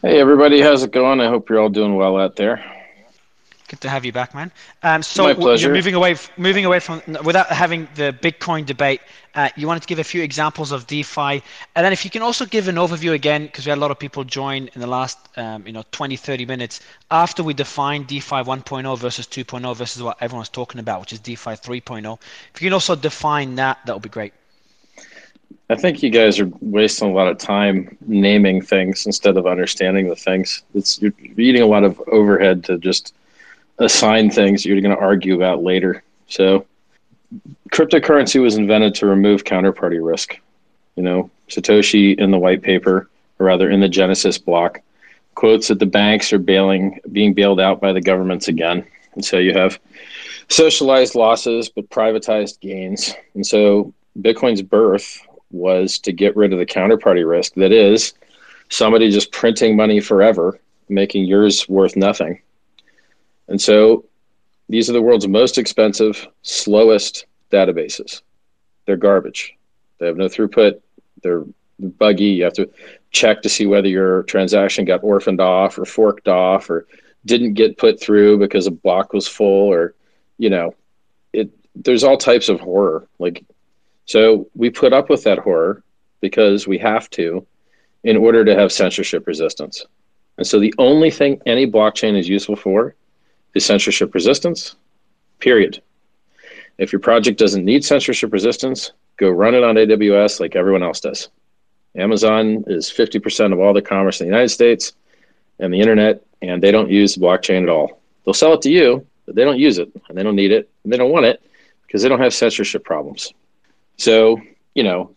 Hey everybody, how's it going? I hope you're all doing well out there. Good to have you back, man. My pleasure. You're moving away from, without having the Bitcoin debate, you wanted to give a few examples of DeFi, and then if you can also give an overview again, because we had a lot of people join in the last 20-30 minutes after we defined DeFi 1.0 versus 2.0 versus what everyone's talking about, which is DeFi 3.0. If you can also define that would be great. I think you guys are wasting a lot of time naming things instead of understanding the things. You're eating a lot of overhead to just assign things you're going to argue about later. So cryptocurrency was invented to remove counterparty risk. Satoshi in the white paper, or rather in the Genesis block, quotes that the banks are being bailed out by the governments again. And so you have socialized losses, but privatized gains. And so Bitcoin's birth was to get rid of the counterparty risk. That is somebody just printing money forever, making yours worth nothing. And so these are the world's most expensive, slowest databases. They're garbage. They have no throughput. They're buggy. You have to check to see whether your transaction got orphaned off or forked off or didn't get put through because a block was full or, there's all types of horror. So we put up with that horror because we have to in order to have censorship resistance. And so the only thing any blockchain is useful for is censorship resistance, period. If your project doesn't need censorship resistance, go run it on AWS like everyone else does. Amazon is 50% of all the commerce in the United States and the internet, and they don't use blockchain at all. They'll sell it to you, but they don't use it, and they don't need it, and they don't want it because they don't have censorship problems. So,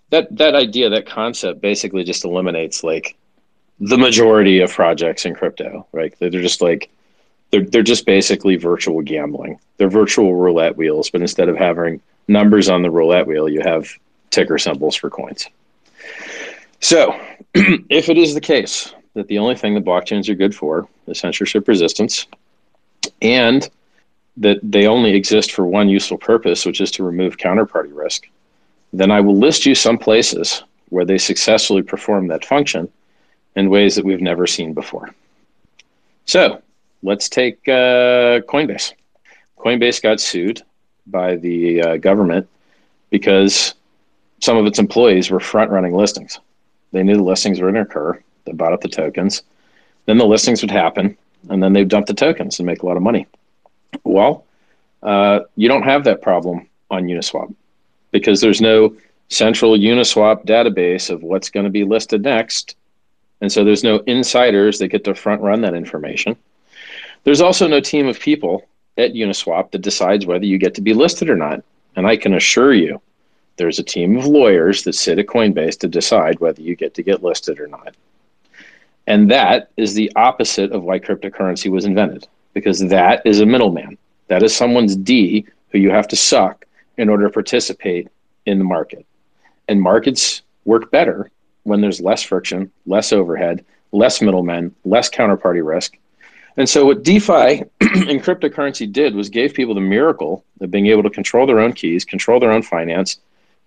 that idea, that concept basically just eliminates the majority of projects in crypto, right? They're just they're just basically virtual gambling. They're virtual roulette wheels, but instead of having numbers on the roulette wheel, you have ticker symbols for coins. So if it is the case that the only thing that blockchains are good for is censorship resistance, and that they only exist for one useful purpose, which is to remove counterparty risk, then I will list you some places where they successfully perform that function in ways that we've never seen before. So let's take Coinbase. Coinbase got sued by the government because some of its employees were front-running listings. They knew the listings were going to occur. They bought up the tokens. Then the listings would happen, and then they'd dump the tokens and make a lot of money. Well, you don't have that problem on Uniswap because there's no central Uniswap database of what's going to be listed next, and so there's no insiders that get to front-run that information. There's also no team of people at Uniswap that decides whether you get to be listed or not. And I can assure you, there's a team of lawyers that sit at Coinbase to decide whether you get to get listed or not. And that is the opposite of why cryptocurrency was invented, because that is a middleman. That is someone's D who you have to suck in order to participate in the market. And markets work better when there's less friction, less overhead, less middlemen, less counterparty risk. And so what DeFi and cryptocurrency did was gave people the miracle of being able to control their own keys, control their own finance,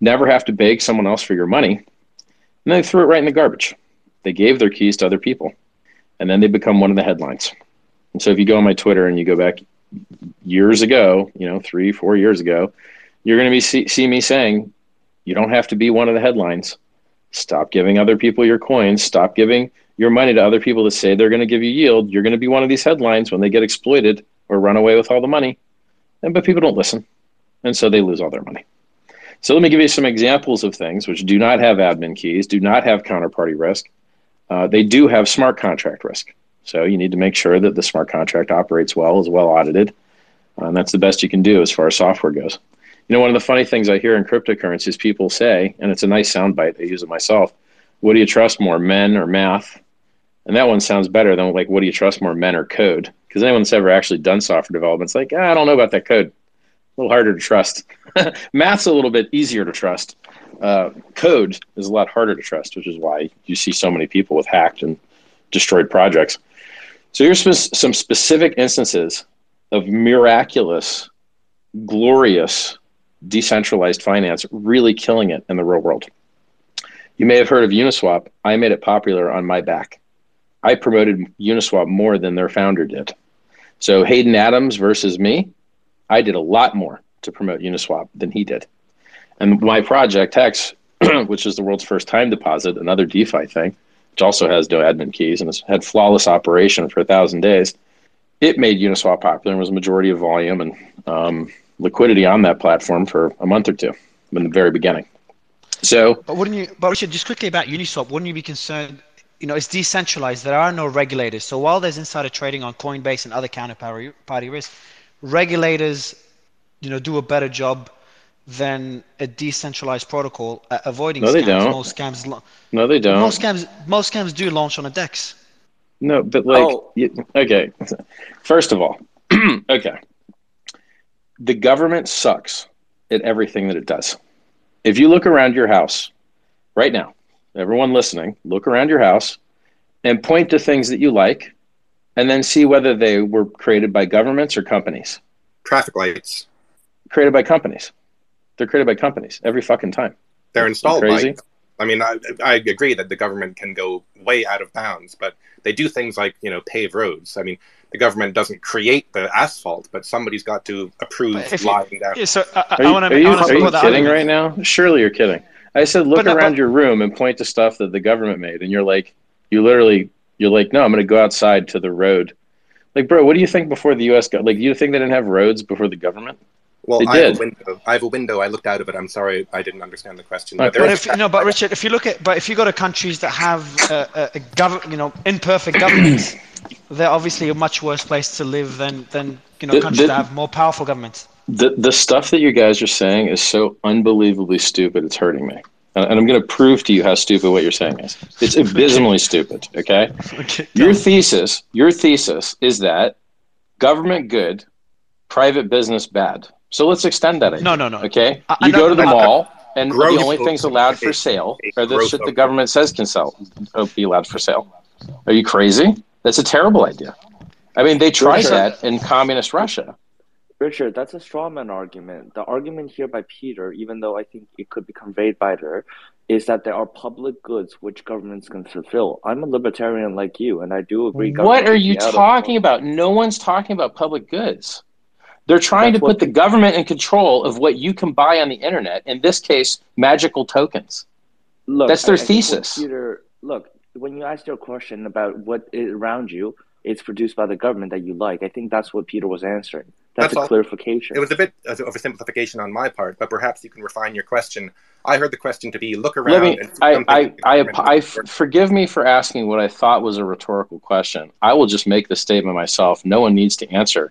never have to beg someone else for your money. And they threw it right in the garbage. They gave their keys to other people. And then they become one of the headlines. And so if you go on my Twitter and you go back years ago, 3-4 years ago, you're going to see me saying, you don't have to be one of the headlines. Stop giving other people your coins. Stop giving your money to other people that say they're going to give you yield. You're going to be one of these headlines when they get exploited or run away with all the money. But people don't listen, and so they lose all their money. So let me give you some examples of things which do not have admin keys, do not have counterparty risk. They do have smart contract risk. So you need to make sure that the smart contract operates well, is well audited, and that's the best you can do as far as software goes. One of the funny things I hear in cryptocurrency is people say, and it's a nice soundbite, I use it myself, what do you trust more, men or math? And that one sounds better than what do you trust more, men or code? Because anyone that's ever actually done software development is I don't know about that code. A little harder to trust. Math's a little bit easier to trust. Code is a lot harder to trust, which is why you see so many people with hacked and destroyed projects. So here's some specific instances of miraculous, glorious, decentralized finance really killing it in the real world. You may have heard of Uniswap. I made it popular on my back. I promoted Uniswap more than their founder did. So Hayden Adams versus me, I did a lot more to promote Uniswap than he did. And my project, Hex, which is the world's first time deposit, another DeFi thing, which also has no admin keys and has had flawless operation for 1,000 days, it made Uniswap popular and was the majority of volume and liquidity on that platform for a month or two in the very beginning. So, but Richard, just quickly about Uniswap, wouldn't you be concerned? You know, it's decentralized. There are no regulators. So while there's insider trading on Coinbase and other counterparty risk, regulators, you know, do a better job than a decentralized protocol at avoiding scams. No, they don't. No, they don't. Most scams do launch on a DEX. No, but like, okay. First of all, okay. The government sucks at everything that it does. If you look around your house right now, everyone listening, look around your house and point to things that you like and then see whether they were created by governments or companies. Traffic lights. Created by companies. They're created by companies every fucking time. They're installed by. I mean, I agree that the government can go way out of bounds, but they do things like, you know, pave roads. I mean, the government doesn't create the asphalt, but somebody's got to approve lying down. Yeah, so are you kidding right now? Surely you're kidding. I said, look around your room and point to stuff that the government made. And you're like, no, I'm going to go outside to the road. Like, bro, what do you think before the U.S. Like, do you think they didn't have roads before the government? Well, I have a window. I looked out of it. I'm sorry, I didn't understand the question. Okay. But Richard, if you go to countries that have imperfect governments, they're obviously a much worse place to live than countries that have more powerful governments. The stuff that you guys are saying is so unbelievably stupid. It's hurting me, and I'm going to prove to you how stupid what you're saying is. It's abysmally stupid. Okay. Your thesis is that government good, private business bad. So let's extend that idea. No. Okay? You go to the mall, and the only things allowed for sale are the shit the government says can sell, be allowed for sale. Are you crazy? That's a terrible idea. I mean, they tried that in communist Russia. Richard, that's a straw man argument. The argument here by Peter, even though I think it could be conveyed by her, is that there are public goods which governments can fulfill. I'm a libertarian like you, and I do agree. What are you talking about? No one's talking about public goods. They're trying to put the government in control of what you can buy on the internet. In this case, magical tokens. Look, that's their thesis. Peter, look, when you asked your question about what is around you, it's produced by the government that you like. I think that's what Peter was answering. That's a clarification. It was a bit of a simplification on my part, but perhaps you can refine your question. I heard the question to be look around. Forgive me for asking what I thought was a rhetorical question. I will just make the statement myself. No one needs to answer.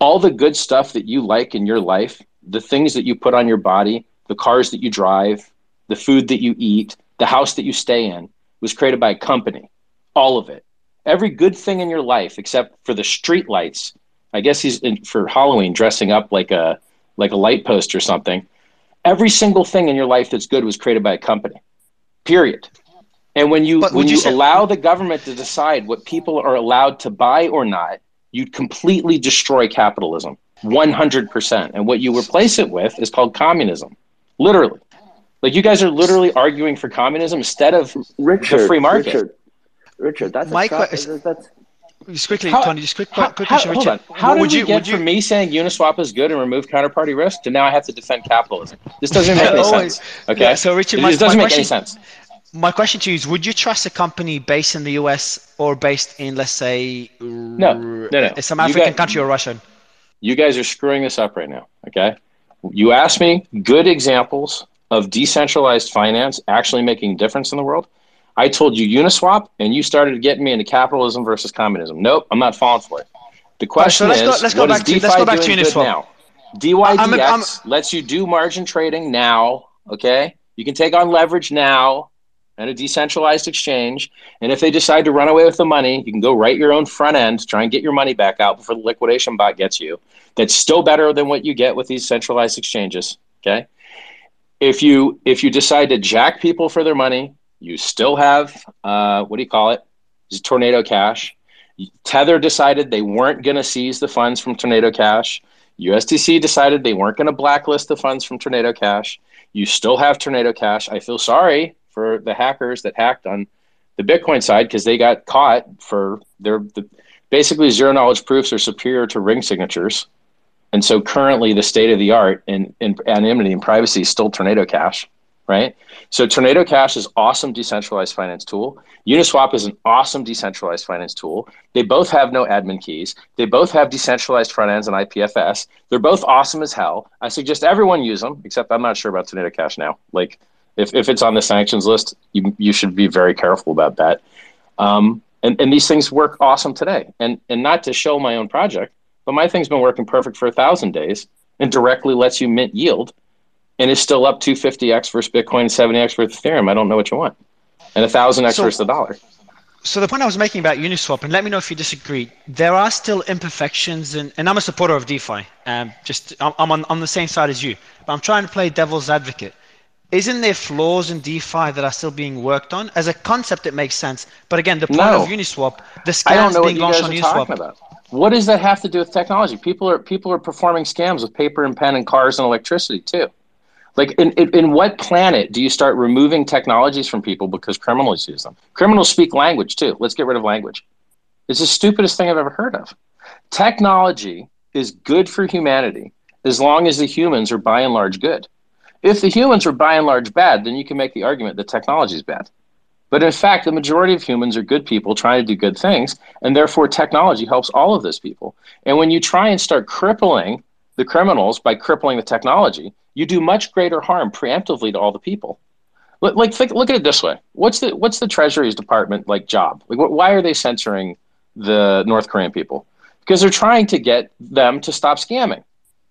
All the good stuff that you like in your life, the things that you put on your body, the cars that you drive, the food that you eat, the house that you stay in, was created by a company. All of it. Every good thing in your life, except for the street lights. I guess he's for Halloween dressing up like a light post or something. Every single thing in your life that's good was created by a company. Period. And when you allow the government to decide what people are allowed to buy or not, you completely destroy capitalism, 100%. And what you replace it with is called communism, literally. Like, you guys are literally arguing for communism instead of the free market. Richard, that's my question. How did you get from me saying Uniswap is good and remove counterparty risk to now I have to defend capitalism? This doesn't make any sense. Okay, yeah, so Richard, this doesn't make any sense. My question to you is, would you trust a company based in the US or based in, let's say, some African country or Russian? You guys are screwing this up right now, okay? You asked me good examples of decentralized finance actually making a difference in the world. I told you Uniswap, and you started getting me into capitalism versus communism. Nope, I'm not falling for it. The question is, what is DeFi doing good now? DYDX lets you do margin trading now, okay? You can take on leverage now at a decentralized exchange, and if they decide to run away with the money, you can go write your own front end, try and get your money back out before the liquidation bot gets you. That's still better than what you get with these centralized exchanges, okay? If you decide to jack people for their money, you still have, Tornado Cash. Tether decided they weren't going to seize the funds from Tornado Cash. USDC decided they weren't going to blacklist the funds from Tornado Cash. You still have Tornado Cash. I feel sorry for the hackers that hacked on the Bitcoin side because they got caught for their basically zero knowledge proofs are superior to ring signatures. And so currently the state of the art in anonymity and privacy is still Tornado Cash, right? So Tornado Cash is awesome decentralized finance tool. Uniswap is an awesome decentralized finance tool. They both have no admin keys. They both have decentralized front ends and IPFS. They're both awesome as hell. I suggest everyone use them, except I'm not sure about Tornado Cash now. Like if it's on the sanctions list, you should be very careful about that. And these things work awesome today. And not to show my own project, but my thing's been working perfect for 1,000 days and directly lets you mint yield and is still up 250x versus Bitcoin, 70x versus Ethereum. I don't know what you want. And 1,000x versus the dollar. So the point I was making about Uniswap, and let me know if you disagree, there are still imperfections, and I'm a supporter of DeFi. I'm on the same side as you, but I'm trying to play devil's advocate. Isn't there flaws in DeFi that are still being worked on? As a concept, it makes sense. But again, the point of Uniswap, the scams being launched on Uniswap. What does that have to do with technology? People are performing scams with paper and pen and cars and electricity too. Like in what planet do you start removing technologies from people because criminals use them? Criminals speak language too. Let's get rid of language. It's the stupidest thing I've ever heard of. Technology is good for humanity as long as the humans are by and large good. If the humans are by and large bad, then you can make the argument that technology is bad. But in fact, the majority of humans are good people trying to do good things, and therefore technology helps all of those people. And when you try and start crippling the criminals by crippling the technology, you do much greater harm preemptively to all the people. Like, look at it this way. What's the Treasury's department like job? Like, why are they censoring the North Korean people? Because they're trying to get them to stop scamming.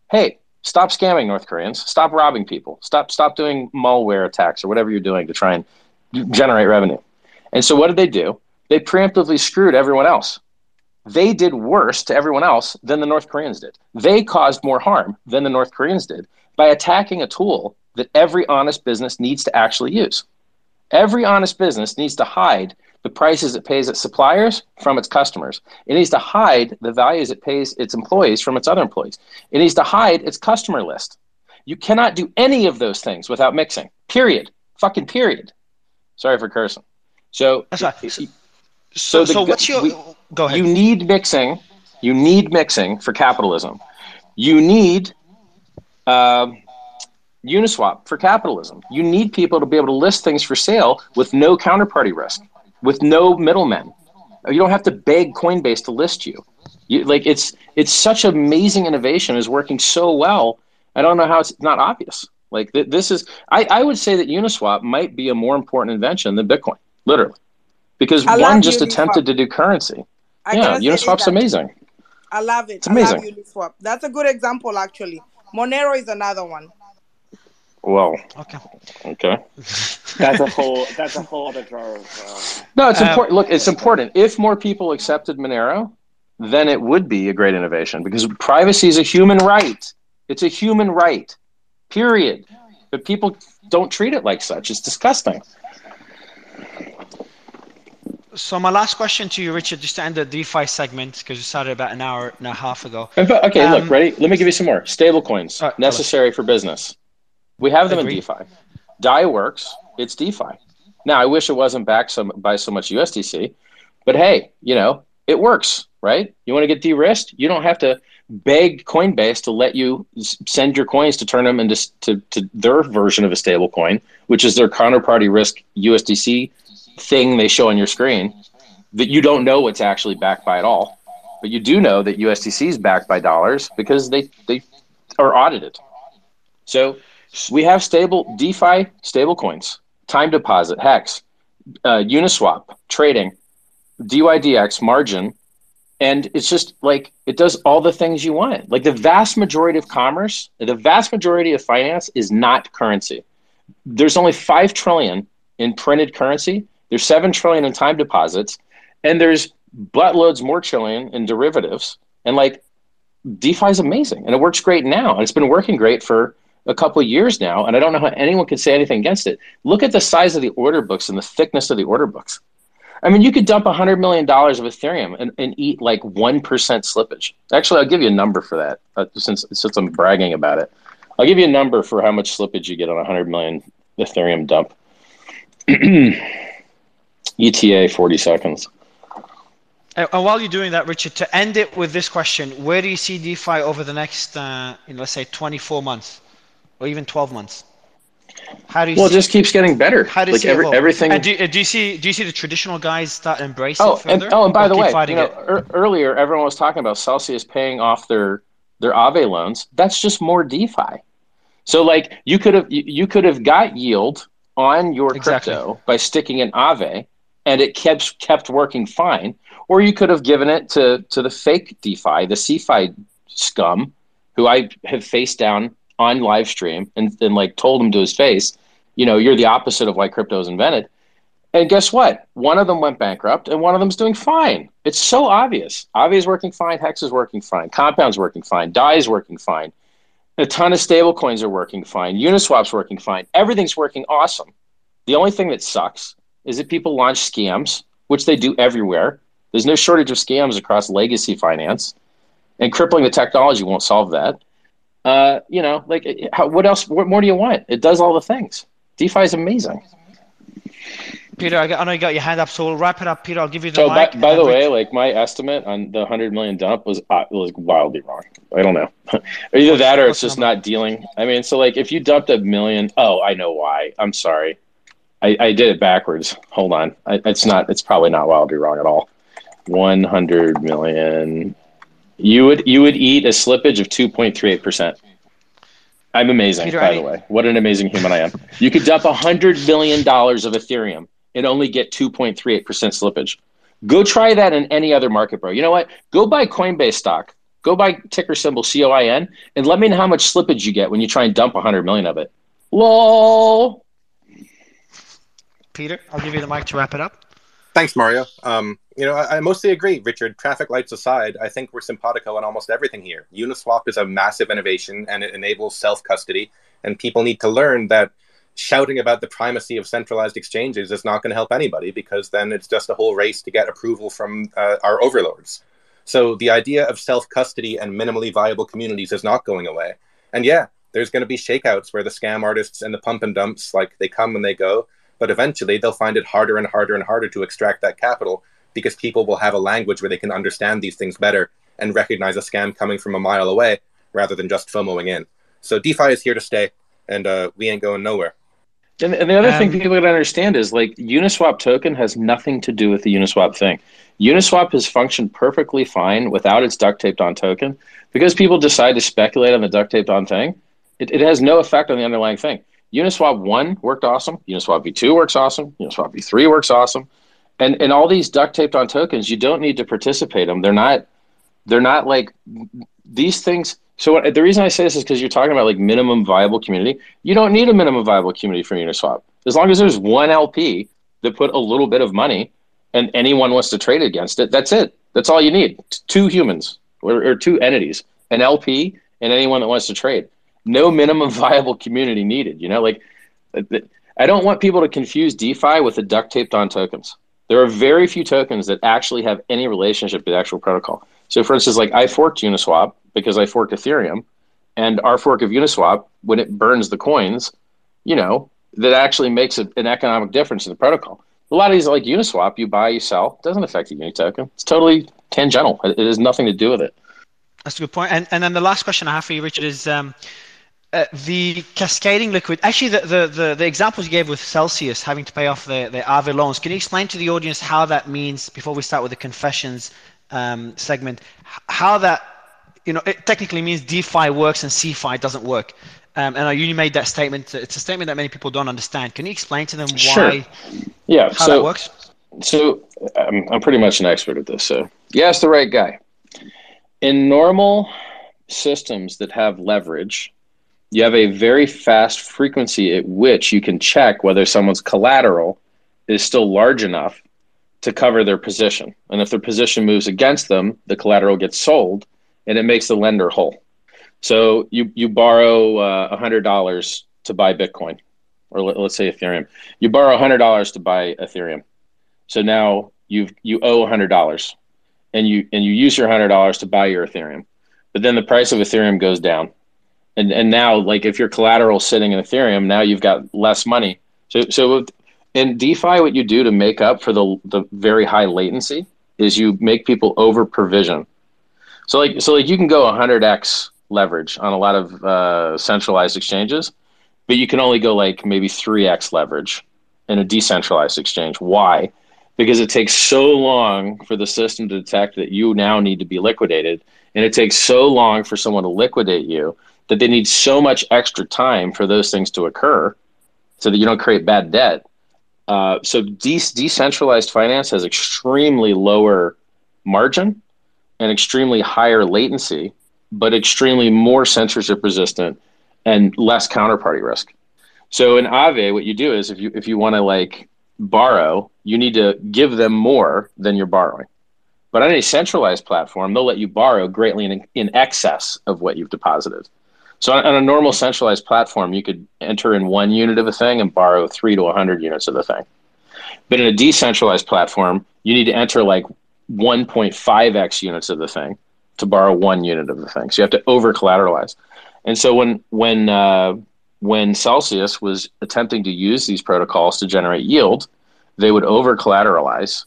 Hey, stop scamming North Koreans. Stop robbing people. Stop doing malware attacks or whatever you're doing to try and generate revenue. And so what did they do? They preemptively screwed everyone else. They did worse to everyone else than the North Koreans did. They caused more harm than the North Koreans did by attacking a tool that every honest business needs to actually use. Every honest business needs to hide the prices it pays its suppliers from its customers. It needs to hide the values it pays its employees from its other employees. It needs to hide its customer list. You cannot do any of those things without mixing. Period. Fucking period. Sorry for cursing. Go ahead. You need mixing for capitalism. You need Uniswap for capitalism. You need people to be able to list things for sale with no counterparty risk, with no middlemen. You don't have to beg Coinbase to list you. It's such amazing innovation. It's working so well. I don't know how it's not obvious. Like this is, I would say that Uniswap might be a more important invention than Bitcoin, literally, because one just attempted to do currency. Yeah, Uniswap's amazing. I love it. It's amazing. I love Uniswap. That's a good example, actually. Monero is another one. Well, okay. That's a whole other draw. No, it's important. Look, it's important. If more people accepted Monero, then it would be a great innovation because privacy is a human right. It's a human right, period. But people don't treat it like such. It's disgusting. So my last question to you, Richard, just to end the DeFi segment, because we started about an hour and a half ago. Okay, look, ready? Let me give you some more. Stablecoins, necessary for business. We have them in DeFi. DAI works. It's DeFi. Now, I wish it wasn't backed by so much USDC, but hey, it works, right? You want to get de-risked? You don't have to beg Coinbase to let you send your coins to turn them into to their version of a stablecoin, which is their counterparty risk USDC thing they show on your screen that you don't know what's actually backed by at all, but you do know that USDC is backed by dollars because they are audited. So we have DeFi stable coins, time deposit, Hex, Uniswap, trading, DYDX, margin, and it's just like it does all the things you want. Like the vast majority of commerce, the vast majority of finance is not currency. There's only $5 trillion in printed currency. There's $7 trillion in time deposits, and there's buttloads more trillion in derivatives. And like, DeFi is amazing, and it works great now, and it's been working great for a couple of years now. And I don't know how anyone can say anything against it. Look at the size of the order books and the thickness of the order books. I mean, you could dump $100 million of Ethereum and eat like 1% slippage. Actually, I'll give you a number for that since I'm bragging about it. I'll give you a number for how much slippage you get on $100 million Ethereum dump. ETA 40 seconds. And while you're doing that, Richard, to end it with this question, where do you see DeFi over the next, let's say, 24 months or even 12 months? How do you well, see it just keeps getting better. How do you like see everything? And do you see the traditional guys start embracing it further? And by the way, you know, earlier everyone was talking about Celsius paying off their Aave loans. That's just more DeFi. So like you could have got yield on your crypto by sticking in Aave, and it kept working fine. Or you could have given it to the fake DeFi, the CeFi scum, who I have faced down on live stream and like told him to his face, you know, you're the opposite of why crypto is invented. And guess what? One of them went bankrupt and one of them's doing fine. It's so obvious. Aave is working fine. Hex is working fine. Compound's working fine. DAI is working fine. A ton of stable coins are working fine. Uniswap's working fine. Everything's working awesome. The only thing that sucks is that people launch scams, which they do everywhere. There's no shortage of scams across legacy finance, and crippling the technology won't solve that. You know, like, what else? What more do you want? It does all the things. DeFi is amazing. Peter, I know you got your hand up, so we'll wrap it up. Peter, I'll give you the mic. By the way, like, my estimate on the $100 million dump was wildly wrong. I don't know. Either that or it's just not dealing. I mean, so like, if you dumped $1 million, oh, I know why. I'm sorry, I did it backwards. Hold on, it's probably not wildly wrong at all. 100 million. You would eat a slippage of 2.38%. I'm amazing, Peter, by the way. What an amazing human I am. You could dump $100 billion of Ethereum and only get 2.38% slippage. Go try that in any other market, bro. You know what? Go buy Coinbase stock. Go buy ticker symbol COIN, and let me know how much slippage you get when you try and dump 100 million of it. Lol. Peter, I'll give you the mic to wrap it up. Thanks, Mario. You know, I mostly agree, Richard. Traffic lights aside, I think we're simpatico on almost everything here. Uniswap is a massive innovation, and it enables self-custody. And people need to learn that shouting about the primacy of centralized exchanges is not going to help anybody, because then it's just a whole race to get approval from our overlords. So the idea of self-custody and minimally viable communities is not going away. And yeah, there's going to be shakeouts where the scam artists and the pump and dumps, like, they come and they go. But eventually, they'll find it harder and harder and harder to extract that capital, because people will have a language where they can understand these things better and recognize a scam coming from a mile away rather than just FOMOing in. So DeFi is here to stay, and we ain't going nowhere. And the other thing people gotta understand is, like, Uniswap token has nothing to do with the Uniswap thing. Uniswap has functioned perfectly fine without its duct taped on token. Because people decide to speculate on the duct taped on thing, it has no effect on the underlying thing. Uniswap 1 worked awesome. Uniswap v2 works awesome. Uniswap v3 works awesome. And all these duct taped on tokens, you don't need to participate them. They're not like these things. So the reason I say this is because you're talking about like minimum viable community. You don't need a minimum viable community for Uniswap. As long as there's one LP that put a little bit of money and anyone wants to trade against it, that's it. That's all you need. Two humans or two entities, an LP and anyone that wants to trade. No minimum viable community needed. You know, like, I don't want people to confuse DeFi with the duct taped on tokens. There are very few tokens that actually have any relationship to the actual protocol. So for instance, like, I forked Uniswap because I forked Ethereum, and our fork of Uniswap, when it burns the coins, you know, that actually makes an economic difference in the protocol. A lot of these, like Uniswap, you buy, you sell, doesn't affect the Uni token. It's totally tangential. It has nothing to do with it. That's a good point. And then the last question I have for you, Richard, is the cascading liquid. Actually, the examples you gave with Celsius having to pay off their Aave loans, can you explain to the audience how that means, before we start with the confessions segment, how that, you know, it technically means DeFi works and CeFi doesn't work? And you made that statement. It's a statement that many people don't understand. Can you explain to them why? Sure. Yeah. How that works? So I'm pretty much an expert at this. So you asked the right guy. In normal systems that have leverage, you have a very fast frequency at which you can check whether someone's collateral is still large enough to cover their position. And if their position moves against them, the collateral gets sold and it makes the lender whole. So you borrow $100 to buy Bitcoin, or let's say Ethereum. You borrow $100 to buy Ethereum. So now you owe $100 and you use your $100 to buy your Ethereum. But then the price of Ethereum goes down. And now, like, if your collateral is sitting in Ethereum, now you've got less money. So In DeFi, what you do to make up for the very high latency is you make people over provision. So you can go 100x leverage on a lot of centralized exchanges, but you can only go like maybe 3x leverage in a decentralized exchange. Why? Because it takes so long for the system to detect that you now need to be liquidated, and it takes so long for someone to liquidate you that they need so much extra time for those things to occur so that you don't create bad debt. So decentralized finance has extremely lower margin and extremely higher latency, but extremely more censorship resistant and less counterparty risk. So in Aave, what you do is if you want to like borrow, you need to give them more than you're borrowing. But on a centralized platform, they'll let you borrow greatly in excess of what you've deposited. So on a normal centralized platform, you could enter in 1 unit of a thing and borrow 3 to 100 units of the thing. But in a decentralized platform, you need to enter like 1.5x units of the thing to borrow 1 unit of the thing. So you have to over collateralize. And so when Celsius was attempting to use these protocols to generate yield, they would over collateralize.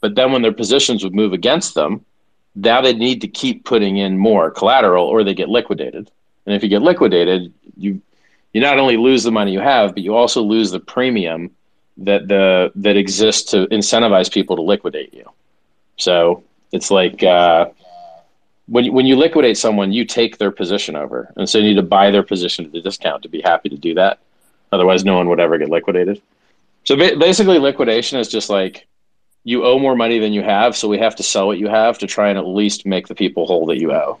But then when their positions would move against them, now they'd need to keep putting in more collateral or they get liquidated. And if you get liquidated, you not only lose the money you have, but you also lose the premium that exists to incentivize people to liquidate you. So it's like when you liquidate someone, you take their position over. And so you need to buy their position at a discount to be happy to do that. Otherwise, no one would ever get liquidated. So basically, liquidation is just like you owe more money than you have, so we have to sell what you have to try and at least make the people whole that you owe.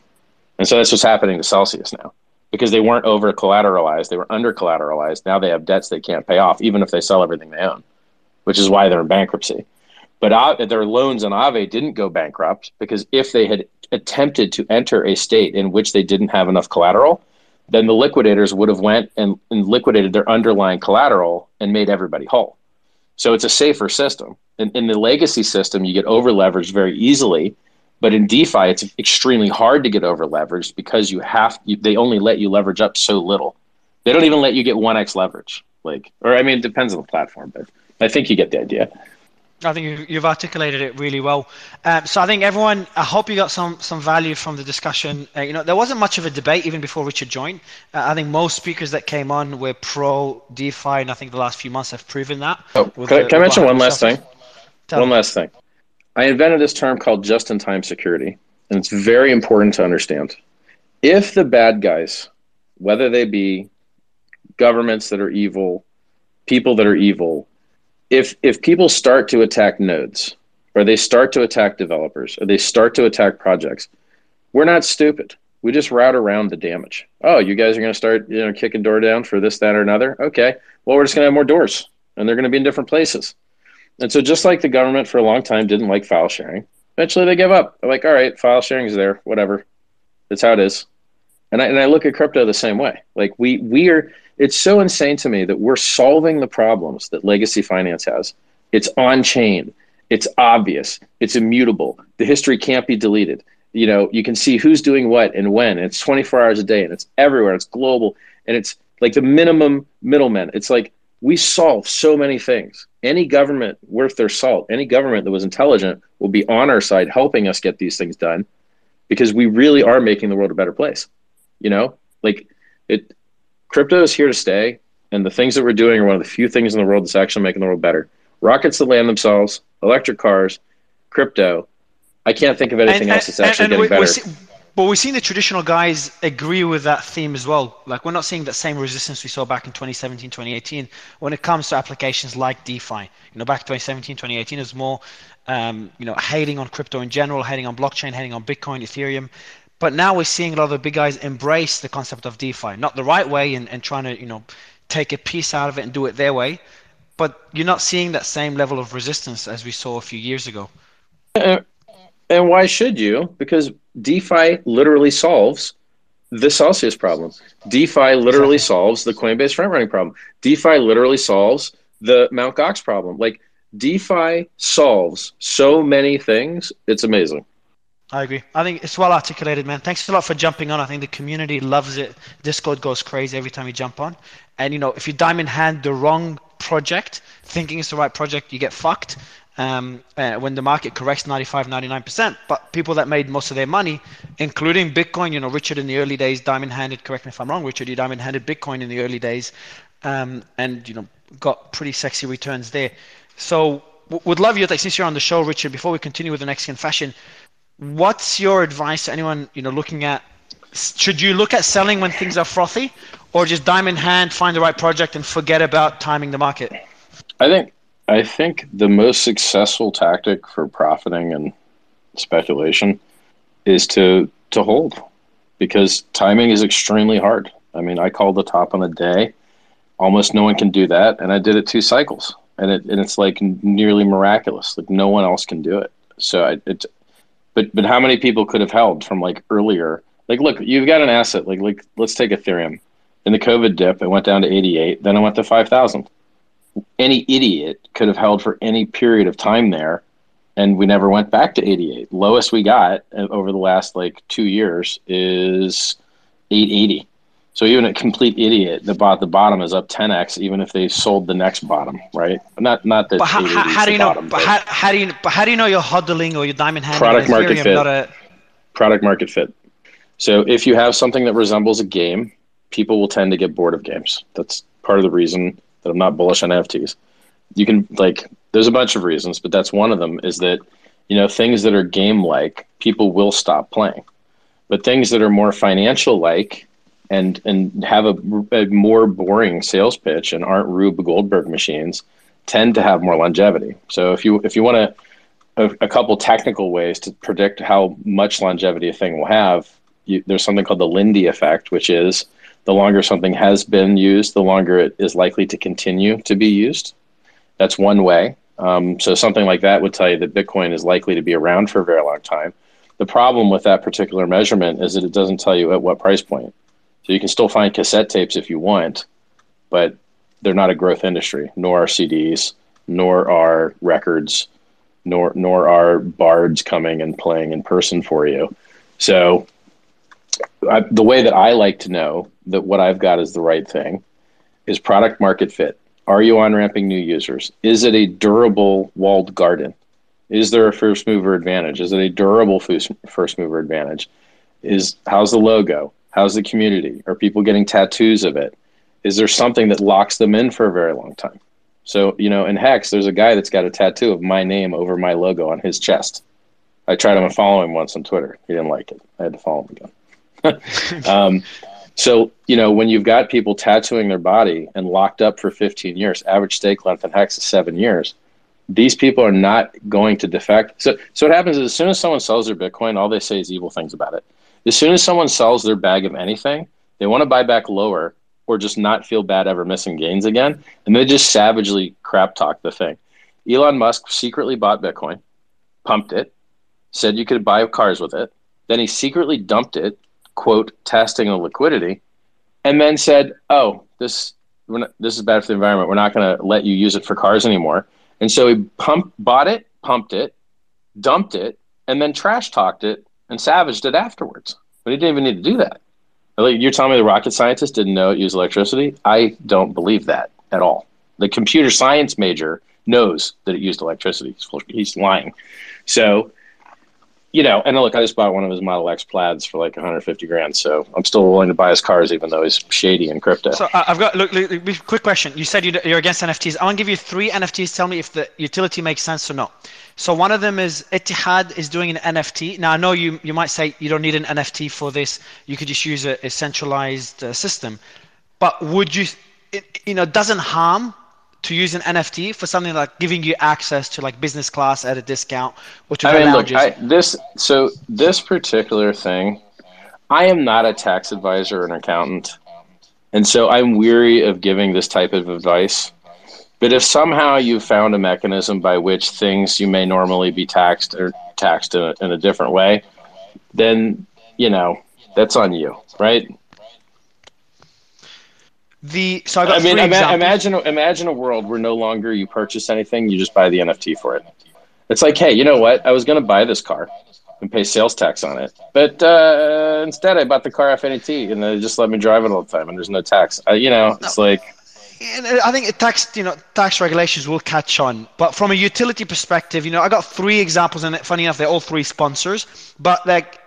And so that's what's happening to Celsius now, because they weren't over collateralized, they were under collateralized. Now they have debts they can't pay off, even if they sell everything they own, which is why they're in bankruptcy. But their loans on Aave didn't go bankrupt, because if they had attempted to enter a state in which they didn't have enough collateral, then the liquidators would have went and liquidated their underlying collateral and made everybody whole. So it's a safer system. In the legacy system, you get over-leveraged very easily. But in DeFi, it's extremely hard to get over-leveraged because they only let you leverage up so little. They don't even let you get 1x leverage. It depends on the platform, but I think you get the idea. I think you've articulated it really well. So I think everyone, I hope you got some value from the discussion. There wasn't much of a debate even before Richard joined. I think most speakers that came on were pro-DeFi, and I think the last few months have proven that. Oh, can I mention one last thing? One last thing. I invented this term called just-in-time security, and it's very important to understand. If the bad guys, whether they be governments that are evil, people that are evil, if people start to attack nodes, or they start to attack developers, or they start to attack projects, we're not stupid. We just route around the damage. Oh, you guys are going to start kicking door down for this, that, or another? Okay, well, we're just going to have more doors, and they're going to be in different places. And so just like the government for a long time didn't like file sharing, eventually they give up. They're like, all right, file sharing is there, whatever. That's how it is. And I look at crypto the same way. Like we are, it's so insane to me that we're solving the problems that legacy finance has. It's on chain. It's obvious. It's immutable. The history can't be deleted. You can see who's doing what and when. And it's 24 hours a day, and it's everywhere. It's global. And it's like the minimum middlemen. It's like, we solve so many things. Any government worth their salt, any government that was intelligent will be on our side helping us get these things done, because we really are making the world a better place. Crypto is here to stay, and the things that we're doing are one of the few things in the world that's actually making the world better. Rockets that land themselves, electric cars, crypto. I can't think of anything else that's actually getting better. But we're seeing the traditional guys agree with that theme as well. Like, we're not seeing that same resistance we saw back in 2017, 2018 when it comes to applications like DeFi. Back 2017, 2018 is more, hating on crypto in general, hating on blockchain, hating on Bitcoin, Ethereum. But now we're seeing a lot of the big guys embrace the concept of DeFi, not the right way and trying to, take a piece out of it and do it their way. But you're not seeing that same level of resistance as we saw a few years ago. And why should you? Because DeFi literally solves the Celsius problem. DeFi literally solves the Coinbase front-running problem. DeFi literally solves the Mt. Gox problem. Like, DeFi solves so many things. It's amazing. I agree. I think it's well articulated, man. Thanks a lot for jumping on. I think the community loves it. Discord goes crazy every time you jump on. And, you know, if you diamond hand the wrong project, thinking it's the right project, you get fucked when the market corrects 95, 99%. But people that made most of their money, including Bitcoin, you know, Richard in the early days, diamond handed, correct me if I'm wrong, Richard, you diamond handed Bitcoin in the early days and, you know, got pretty sexy returns there. So would love you, like, since you're on the show, Richard, before we continue with the Mexican fashion, what's your advice to anyone, you know, looking at, should you look at selling when things are frothy, or just dime in hand, find the right project and forget about timing the market? I think the most successful tactic for profiting and speculation is to hold, because timing is extremely hard. I mean, I called the top on the day. Almost no one can do that, and I did it 2 cycles, and it's like nearly miraculous. Like, no one else can do it. So But how many people could have held from like earlier? Like, look, you've got an asset. Like let's take Ethereum. In the COVID dip, it went down to 88. Then it went to 5,000. Any idiot could have held for any period of time there, and we never went back to 88. Lowest we got over the last like 2 years is 880. So even a complete idiot that bought the bottom is up 10x, even if they sold the next bottom, right? Not that. But how do you know? How do you know you're hodling or you're diamond handing? Product market fit. Product market fit. So if you have something that resembles a game, people will tend to get bored of games. That's part of the reason that I'm not bullish on NFTs. You can, like, there's a bunch of reasons, but that's one of them, is that, you know, things that are game-like, people will stop playing. But things that are more financial-like, and have a more boring sales pitch and aren't Rube Goldberg machines, tend to have more longevity. So if you want a couple technical ways to predict how much longevity a thing will have, there's something called the Lindy effect, which is the longer something has been used, the longer it is likely to continue to be used. That's one way. So something like that would tell you that Bitcoin is likely to be around for a very long time. The problem with that particular measurement is that it doesn't tell you at what price point. So you can still find cassette tapes if you want, but they're not a growth industry, nor are CDs, nor are records, nor are bards coming and playing in person for you. So the way that I like to know that what I've got is the right thing is product market fit. Are you on-ramping new users? Is it a durable walled garden? Is there a first mover advantage? Is it a durable first mover advantage? How's the logo? How's the community? Are people getting tattoos of it? Is there something that locks them in for a very long time? So, you know, in Hex, there's a guy that's got a tattoo of my name over my logo on his chest. I tried to follow him once on Twitter. He didn't like it. I had to follow him again. So, you know, when you've got people tattooing their body and locked up for 15 years, average stake length in Hex is 7 years, these people are not going to defect. So what happens is, as soon as someone sells their Bitcoin, all they say is evil things about it. As soon as someone sells their bag of anything, they want to buy back lower or just not feel bad ever missing gains again. And they just savagely crap talk the thing. Elon Musk secretly bought Bitcoin, pumped it, said you could buy cars with it. Then he secretly dumped it, quote, testing the liquidity, and then said, oh, this is bad for the environment. We're not going to let you use it for cars anymore. And so he bought it, pumped it, dumped it, and then trash talked it and savaged it afterwards. But he didn't even need to do that. You're telling me the rocket scientist didn't know it used electricity? I don't believe that at all. The computer science major knows that it used electricity. He's lying. So, you know, and look, I just bought one of his Model X Plaids for like $150,000. So I'm still willing to buy his cars, even though he's shady in crypto. So I've got, look, quick question. You said you're against NFTs. I want to give you 3 NFTs. Tell me if the utility makes sense or not. So one of them is Etihad is doing an NFT. Now, I know you might say you don't need an NFT for this. You could just use a centralized system. But would you, it doesn't harm to use an NFT for something like giving you access to like business class at a discount or to lounges? This particular thing, I am not a tax advisor or an accountant. And so I'm weary of giving this type of advice. But if somehow you found a mechanism by which things you may normally be taxed or taxed in a different way, then, you know, that's on you, right? Imagine a world where no longer you purchase anything, you just buy the NFT for it. It's like, hey, you know what? I was going to buy this car. and pay sales tax on it. But instead, I bought the car off NET, and they just let me drive it all the time, and there's no tax. It's like... And I think tax regulations will catch on. But from a utility perspective, I got three examples, and funny enough, they're all three sponsors. But like,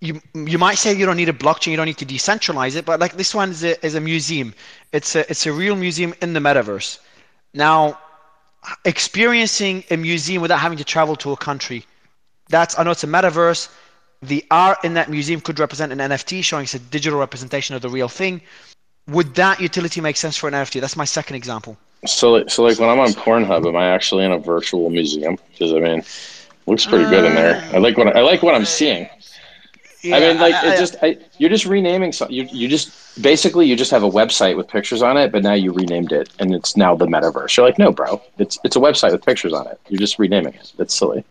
you might say you don't need a blockchain, you don't need to decentralize it. But like, this one is a museum. It's a real museum in the metaverse. Now, experiencing a museum without having to travel to a country, I know it's a metaverse. The art in that museum could represent an NFT, showing it's a digital representation of the real thing. Would that utility make sense for an NFT? That's my second example. So like when I'm on Pornhub, am I actually in a virtual museum? Because looks pretty good in there. I like what I'm seeing. Yeah, you're just renaming. So you just have a website with pictures on it, but now you renamed it, and it's now the metaverse. You're like, no, bro, it's a website with pictures on it. You're just renaming it. That's silly.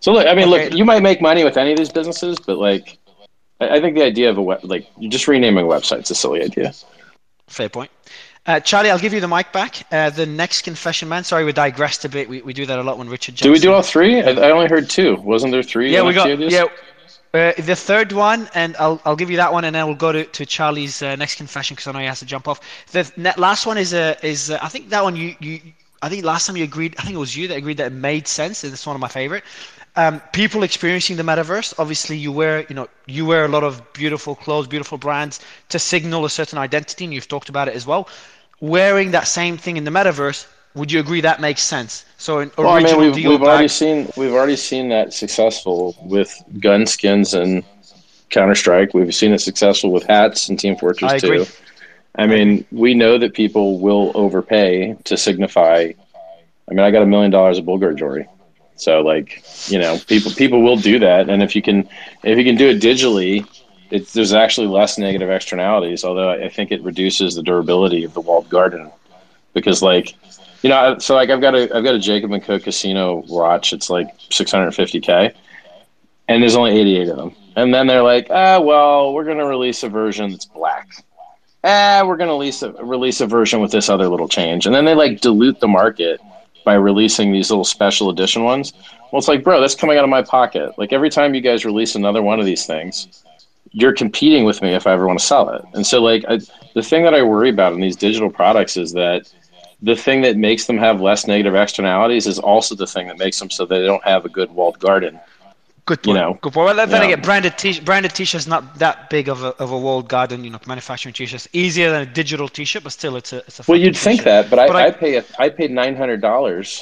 So look, look, you might make money with any of these businesses, but like, I think the idea of you're just renaming websites is a silly idea. Fair point. Charlie, I'll give you the mic back. The next confession, man. Sorry, we digressed a bit. We do that a lot when Richard Jackson. Did we do all three? I only heard two. Wasn't there three? Yeah, the third one, and I'll give you that one, and then we'll go to Charlie's next confession because I know he has to jump off. The last one is I think that one I think last time you agreed. I think it was you that agreed that it made sense, and it's one of my favorite. People experiencing the metaverse, obviously you wear a lot of beautiful clothes, beautiful brands to signal a certain identity, and you've talked about it as well. Wearing that same thing in the metaverse, would you agree that makes sense? So an original we've already seen that successful with gun skins and Counter-Strike. We've seen it successful with hats and Team Fortress 2. Agree. We know that people will overpay to signify. I got $1 million of Bulgari jewelry. So people will do that, and if you can do it digitally, there's actually less negative externalities. Although I think it reduces the durability of the walled garden, because I've got a Jacob & Co. casino watch. It's like $650K, and there's only 88 of them. And then they're like, we're gonna release a version that's black. We're gonna release a version with this other little change, and then they dilute the market by releasing these little special edition ones. Well, it's like, bro, that's coming out of my pocket. Every time you guys release another one of these things, you're competing with me if I ever want to sell it. And so the thing that I worry about in these digital products is that the thing that makes them have less negative externalities is also the thing that makes them so that they don't have a good walled garden. Good point. Good point. Well, then again, branded T-shirts not that big of a walled garden. Manufacturing T-shirts easier than a digital T-shirt, but still, it's a. Well, you'd think that, but I paid $900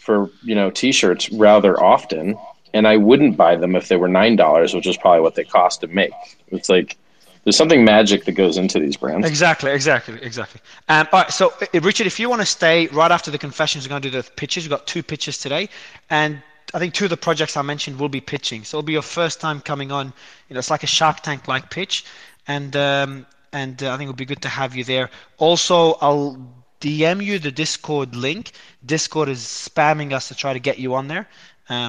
for T-shirts rather often, and I wouldn't buy them if they were $9, which is probably what they cost to make. It's like there's something magic that goes into these brands. Exactly. All right, so Richard, if you want to stay right after the confessions, we're going to do the pitches. We've got two pitches today, and I think two of the projects I mentioned will be pitching. So it'll be your first time coming on. It's like a Shark Tank-like pitch. And I think it would be good to have you there. Also, I'll DM you the Discord link. Discord is spamming us to try to get you on there.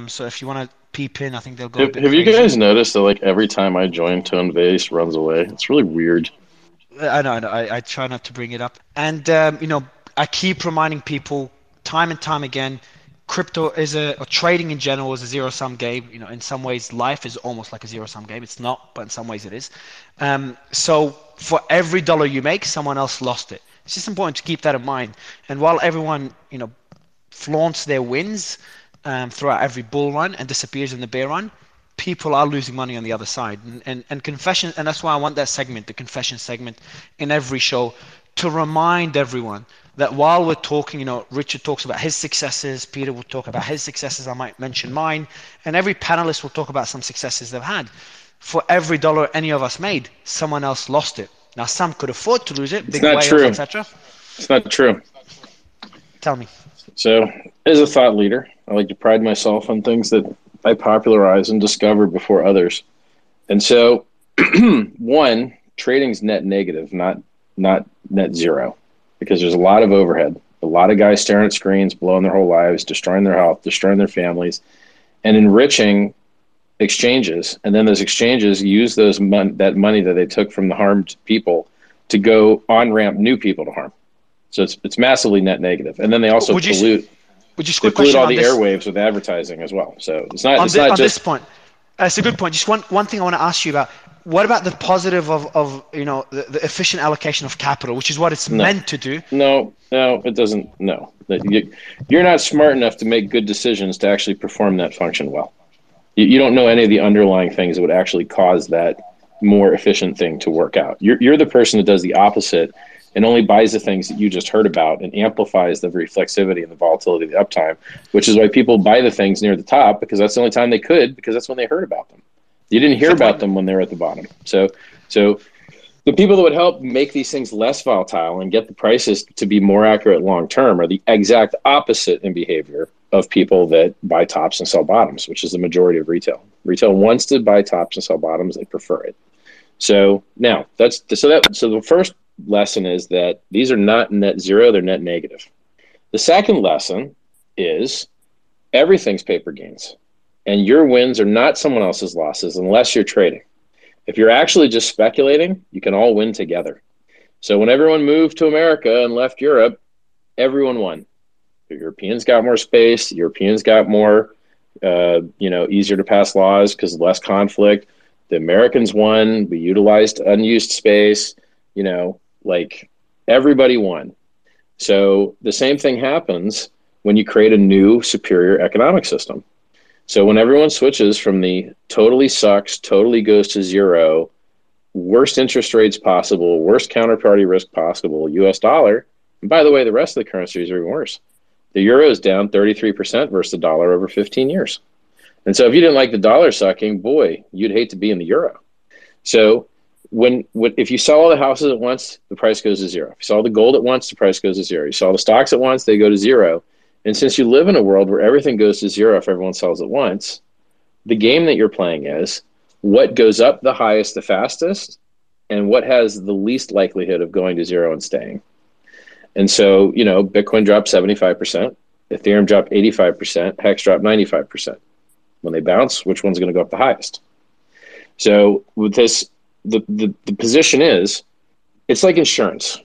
So if you want to peep in, I think they'll go a bit crazy. Have you guys noticed that every time I join, Tonebase runs away? It's really weird. I know. I try not to bring it up. And, I keep reminding people time and time again, crypto or trading in general is a zero-sum game. In some ways, life is almost like a zero-sum game. It's not, but in some ways it is. So for every dollar you make, someone else lost it. It's just important to keep that in mind. And while everyone, flaunts their wins throughout every bull run and disappears in the bear run, people are losing money on the other side. And confession, and that's why I want that segment, the confession segment, in every show to remind everyone that while we're talking, Richard talks about his successes, Peter will talk about his successes, I might mention mine, and every panelist will talk about some successes they've had. For every dollar any of us made, someone else lost it. Now, some could afford to lose it, big whales, etc. It's not true. Tell me. So, as a thought leader, I like to pride myself on things that I popularize and discover before others. And so, one, trading's net negative, not net zero. Because there's a lot of overhead, a lot of guys staring at screens, blowing their whole lives, destroying their health, destroying their families, and enriching exchanges. And then those exchanges use that money that they took from the harmed people to go on-ramp new people to harm. So it's massively net negative. And then they also pollute. But just quick question on this. They pollute all the airwaves with advertising as well. So it's not just... On this point, it's a good point. Just one thing I want to ask you about. What about the positive of you know, the efficient allocation of capital, which is what it's meant to do? No, it doesn't. No. You're not smart enough to make good decisions to actually perform that function well. You don't know any of the underlying things that would actually cause that more efficient thing to work out. You're the person that does the opposite and only buys the things that you just heard about and amplifies the reflexivity and the volatility of the uptime, which is why people buy the things near the top, because that's the only time they could, because that's when they heard about them. You didn't hear about them when they were at the bottom. So the people that would help make these things less volatile and get the prices to be more accurate long-term are the exact opposite in behavior of people that buy tops and sell bottoms, which is the majority of retail. Retail wants to buy tops and sell bottoms. They prefer it. So now so the first lesson is that these are not net zero. They're net negative. The second lesson is everything's paper gains. And your wins are not someone else's losses unless you're trading. If you're actually just speculating, you can all win together. So when everyone moved to America and left Europe, everyone won. The Europeans got more space. The Europeans got more, easier to pass laws because less conflict. The Americans won. We utilized unused space. Everybody won. So the same thing happens when you create a new superior economic system. So when everyone switches from the totally sucks, totally goes to zero, worst interest rates possible, worst counterparty risk possible, U.S. dollar, and by the way, the rest of the currencies are even worse. The euro is down 33% versus the dollar over 15 years. And so if you didn't like the dollar sucking, boy, you'd hate to be in the euro. So if you sell all the houses at once, the price goes to zero. If you sell all the gold at once, the price goes to zero. You sell all the stocks at once, they go to zero. And since you live in a world where everything goes to zero if everyone sells at once, the game that you're playing is what goes up the highest, the fastest, and what has the least likelihood of going to zero and staying. And so, Bitcoin dropped 75%, Ethereum dropped 85%, Hex dropped 95%. When they bounce, which one's going to go up the highest? So with this, the position is, it's like insurance.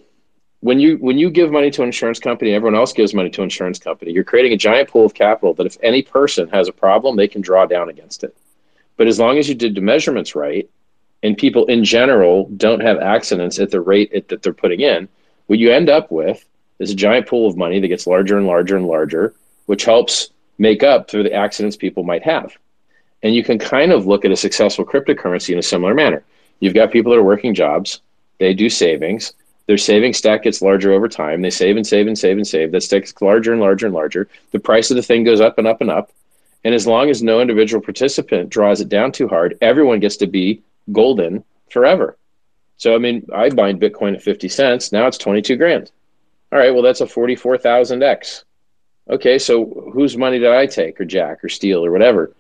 When you give money to an insurance company, everyone else gives money to an insurance company, you're creating a giant pool of capital that if any person has a problem, they can draw down against it. But as long as you did the measurements right, and people in general don't have accidents at the rate that they're putting in, what you end up with is a giant pool of money that gets larger and larger and larger, which helps make up for the accidents people might have. And you can kind of look at a successful cryptocurrency in a similar manner. You've got people that are working jobs, they do savings, their savings stack gets larger over time. They save and save and save and save. That stack gets larger and larger and larger. The price of the thing goes up and up and up. And as long as no individual participant draws it down too hard, everyone gets to be golden forever. So, I buy Bitcoin at 50 cents. Now it's 22 grand. All right, well, that's a 44,000x. Okay, so whose money did I take or jack or steal or whatever?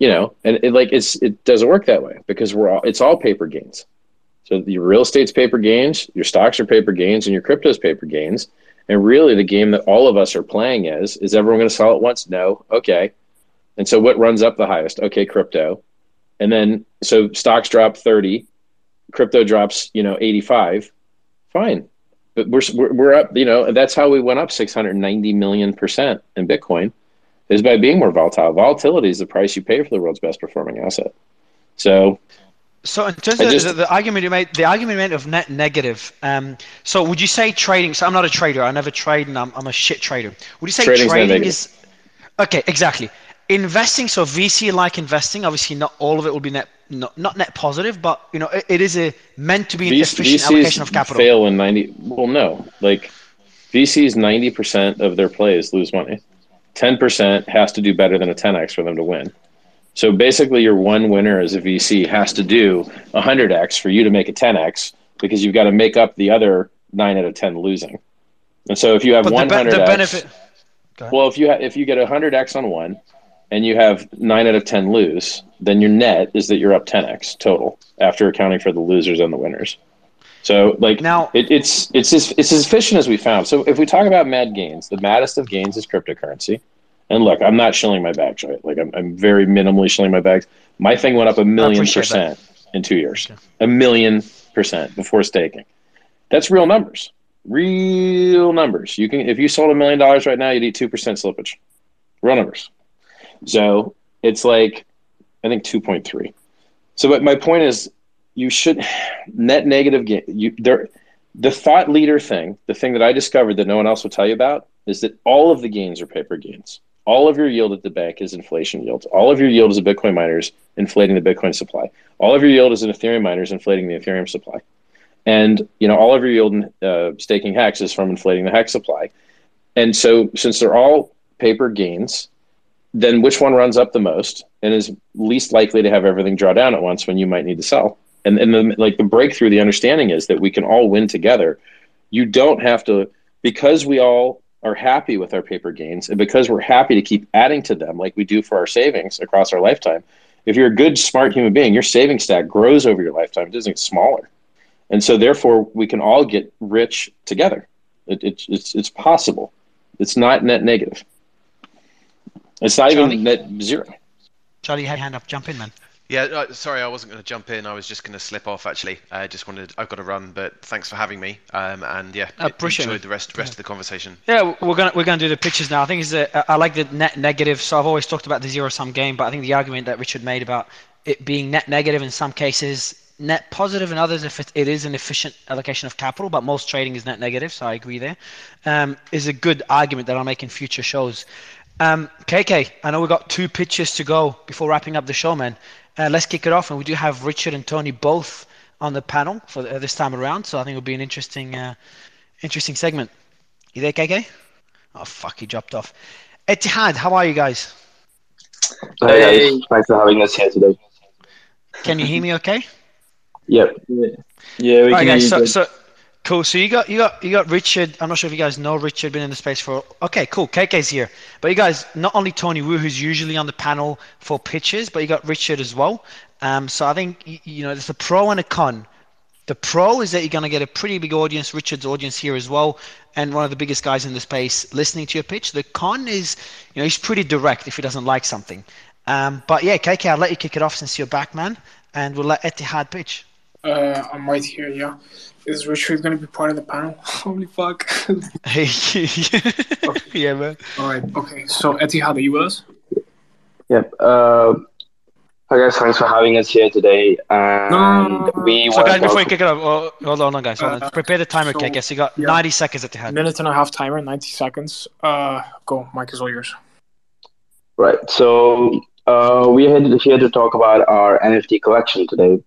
It doesn't work that way because it's all paper gains. So your real estate's paper gains, your stocks are paper gains, and your crypto's paper gains. And really the game that all of us are playing is everyone going to sell at once? No. Okay. And so what runs up the highest? Okay, crypto. And then, so stocks drop 30, crypto drops, 85. Fine. But we're up, that's how we went up 690 million% in Bitcoin is by being more volatile. Volatility is the price you pay for the world's best performing asset. So in terms of the argument you made, of net negative. So would you say trading? So I'm not a trader. I never trade, and I'm a shit trader. Would you say trading is okay? Exactly. Investing. So VC like investing. Obviously, not all of it will be not net positive, but it is meant to be an efficient allocation of capital. Fail in 90. Well, no. Like VCs, 90% of their plays lose money. 10% has to do better than a 10x for them to win. So basically your one winner as a VC has to do 100x for you to make a 10x because you've got to make up the other 9 out of 10 losing. And so if you have 100x, well, if you get 100x on one and you have 9 out of 10 lose, then your net is that you're up 10x total after accounting for the losers and the winners. So it's as efficient as we found. So if we talk about mad gains, the maddest of gains is cryptocurrency. And look, I'm not shilling my bags, right? Like I'm very minimally shilling my bags. My thing went up 1,000,000% in 2 years, 1,000,000% before staking. That's real numbers. Real numbers. You can, if you sold $1 million right now, you'd eat 2% slippage. Real numbers. So it's like, I think 2.3. So, but my point is, you should net negative. The thought leader thing, the thing that I discovered that no one else will tell you about, is that all of the gains are paper gains. All of your yield at the bank is inflation yield. All of your yield is a Bitcoin miners inflating the Bitcoin supply. All of your yield is an Ethereum miners inflating the Ethereum supply. And, you know, all of your yield in staking Hex is from inflating the Hex supply. And so since they're all paper gains, then which one runs up the most and is least likely to have everything draw down at once when you might need to sell? And then, like, the breakthrough, the understanding is that we can all win together. You don't have to, because we all are happy with our paper gains and because we're happy to keep adding to them like we do for our savings across our lifetime. If you're a good, smart human being, your savings stack grows over your lifetime. It doesn't get smaller. And so therefore, we can all get rich together. It's possible. It's not net negative. It's not even net zero. Charlie, you had your hand up. Jump in, man. Yeah, sorry, I wasn't going to jump in. I was just going to slip off, actually. I've got to run, but thanks for having me. And yeah, enjoyed the rest of the conversation. Yeah, we're going to do the pictures now. I think I like the net negative. So I've always talked about the zero-sum game, but I think the argument that Richard made about it being net negative in some cases, net positive in others if it is an efficient allocation of capital, but most trading is net negative, so I agree there, is a good argument that I'll make in future shows. KK, I know we've got two pitches to go before wrapping up the show, man. Let's kick it off, and we do have Richard and Tony both on the panel for this time around, so I think it'll be an interesting segment. You there, KK? Oh, fuck, he dropped off. Etihad, how are you guys? Hey, thanks for having us here today. Can you hear me okay? Yep. Yeah, we all can. Right, guys, so cool. So you got Richard. I'm not sure if you guys know Richard, been in the space for. Okay, cool. KK's here, but you guys, not only Tony Wu, who's usually on the panel for pitches, but you got Richard as well. So I think there's a pro and a con. The pro is that you're going to get a pretty big audience, Richard's audience here as well, and one of the biggest guys in the space listening to your pitch. The con is, he's pretty direct if he doesn't like something. But yeah, KK, I'll let you kick it off since you're back, man, and we'll let Etihad pitch. I'm right here, yeah. Is Richard going to be part of the panel? Holy fuck. Hey, okay. Yeah, man. All right, okay. So, Etihad, are you with us? Yep. Hi, guys. Thanks for having us here today. So, guys, before you kick it off, hold on, guys. Prepare the timer, KK. So you got 90 seconds, Etihad. Minute and a half timer, 90 seconds. Go. Mike is all yours. Right. So, we're here to talk about our NFT collection today.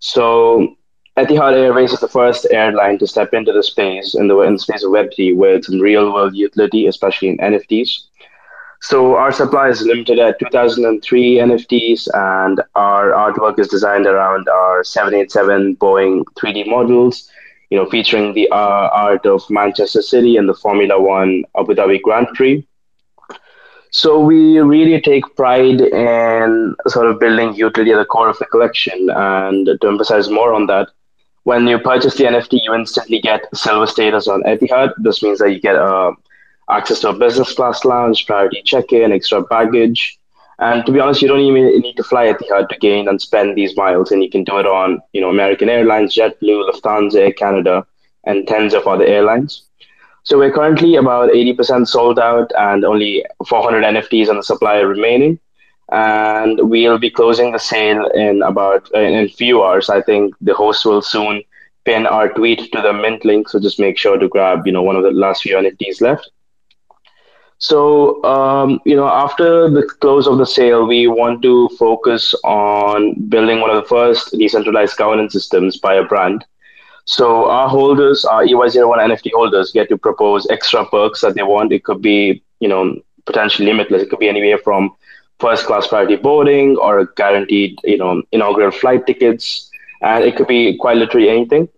So Etihad Airways is the first airline to step into the space in the space of Web3 with some real-world utility, especially in NFTs. So our supply is limited at 2003 NFTs, and our artwork is designed around our 787 Boeing 3D models, featuring the art of Manchester City and the Formula One Abu Dhabi Grand Prix. So we really take pride in sort of building utility at the core of the collection. And to emphasize more on that, when you purchase the NFT, you instantly get silver status on Etihad. This means that you get access to a business class lounge, priority check-in, extra baggage. And to be honest, you don't even need to fly Etihad to gain and spend these miles. And you can do it on American Airlines, JetBlue, Lufthansa, Air Canada, and tens of other airlines. So we're currently about 80% sold out and only 400 NFTs on the supply remaining. And we'll be closing the sale in a few hours. I think the host will soon pin our tweet to the mint link. So just make sure to grab, one of the last few NFTs left. So, after the close of the sale, we want to focus on building one of the first decentralized governance systems by a brand. So our holders, our EY01 NFT holders, get to propose extra perks that they want. It could be, potentially limitless. It could be anywhere from first-class priority boarding or guaranteed, inaugural flight tickets. And it could be quite literally anything.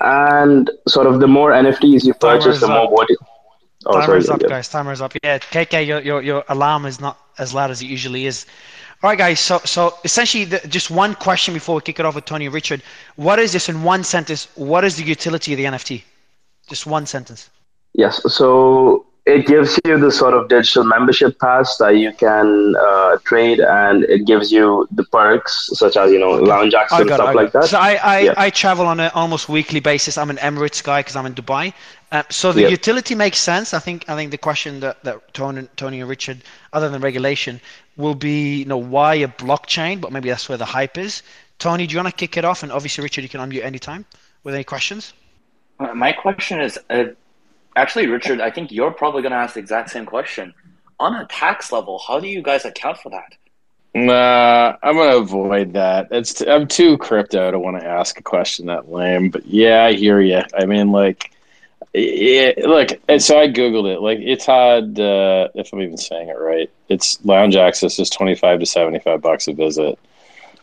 And sort of the more NFTs you purchase, the more... Timer's up, guys. Timer's up. Yeah, KK, your alarm is not as loud as it usually is. All right, guys, so essentially just one question before we kick it off with Tony and Richard. What is this in one sentence? What is the utility of the NFT? Just one sentence. Yes, so It gives you the sort of digital membership pass that you can trade, and it gives you the perks such as, you know, lounge access and stuff like that. So I travel on an almost weekly basis. I'm an Emirates guy because I'm in Dubai. So the utility makes sense. I think the question that Tony and Richard, other than regulation, will be, you know, why a blockchain? But maybe that's where the hype is. Tony, do you want to kick it off? And obviously, Richard, you can unmute anytime with any questions. My question is... Actually, Richard, I think you're probably going to ask the exact same question. On a tax level, how do you guys account for that? Nah, I'm going to avoid that. I'm too crypto to want to ask a question that lame. But yeah, I hear you. I mean, like, and so I Googled it. Like, Etihad, if I'm even saying it right, its lounge access is $25 to $75 a visit.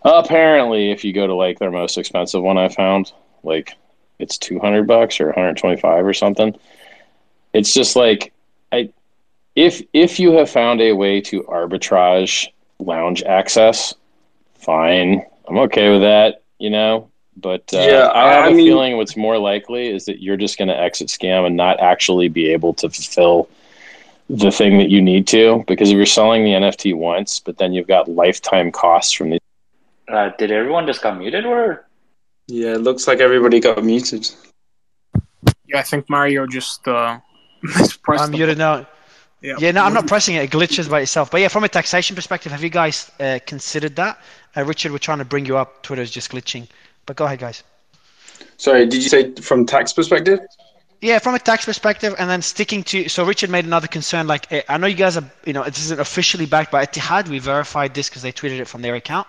Apparently, if you go to, like, their most expensive one I found, like, it's $200 or $125 or something. It's just like, if you have found a way to arbitrage lounge access, fine, I'm okay with that, you know. But I have a feeling what's more likely is that you're just going to exit scam and not actually be able to fulfill the thing that you need to, because if you're selling the NFT once, but then you've got lifetime costs from the. Did everyone just got muted, or? Yeah, it looks like everybody got muted. Yeah, I think Mario just. No, I'm not pressing it. It glitches by itself. But yeah, from a taxation perspective, have you guys considered that? Richard, we're trying to bring you up. Twitter's just glitching. But go ahead, guys. Sorry, did you say from tax perspective? Yeah, from a tax perspective, and then sticking to. So Richard made another concern. Like, I know you guys are. You know, this isn't officially backed by Etihad. We verified this because they tweeted it from their account.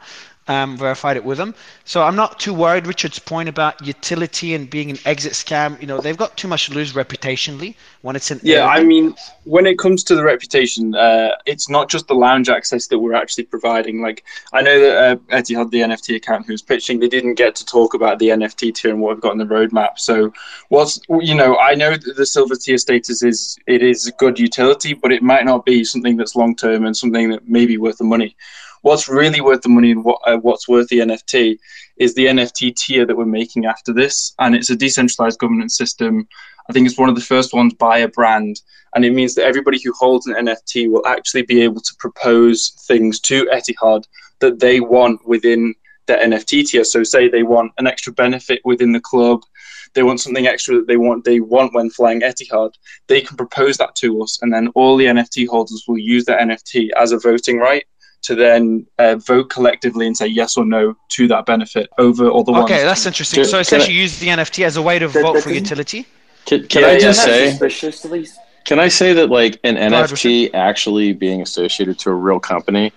Verified it with them. So I'm not too worried. Richard's point about utility and being an exit scam, you know, they've got too much to lose reputationally when it's an... Yeah, I mean, when it comes to the reputation, it's not just the lounge access that we're actually providing. Like, I know that Etihad, the NFT account who's pitching, they didn't get to talk about the NFT tier and what we've got in the roadmap. So, I know that the silver tier status is good utility, but it might not be something that's long-term and something that may be worth the money. What's really worth the money and what's worth the NFT is the NFT tier that we're making after this. And it's a decentralized governance system. I think it's one of the first ones by a brand. And it means that everybody who holds an NFT will actually be able to propose things to Etihad that they want within their NFT tier. So say they want an extra benefit within the club. They want something extra that they want when flying Etihad. They can propose that to us. And then all the NFT holders will use that NFT as a voting right to then vote collectively and say yes or no to that benefit over all the ones. Okay, that's interesting. So essentially you use the NFT as a way to vote for utility? Can I say that, like, an NFT actually being associated to a real company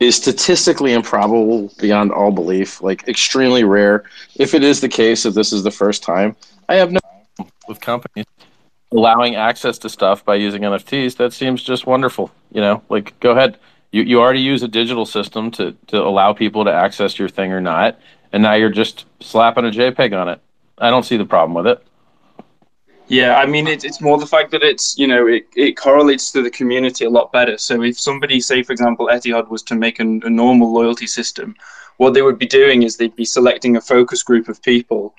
is statistically improbable beyond all belief, like extremely rare. If it is the case, if this is the first time, I have no problem with companies allowing access to stuff by using NFTs. That seems just wonderful. You know, like, go ahead. You already use a digital system to allow people to access your thing or not, and now you're just slapping a JPEG on it. I don't see the problem with it. Yeah, I mean, it's more the fact that it's, you know, it correlates to the community a lot better. So if somebody, say, for example, Etihad was to make a normal loyalty system, what they would be doing is they'd be selecting a focus group of people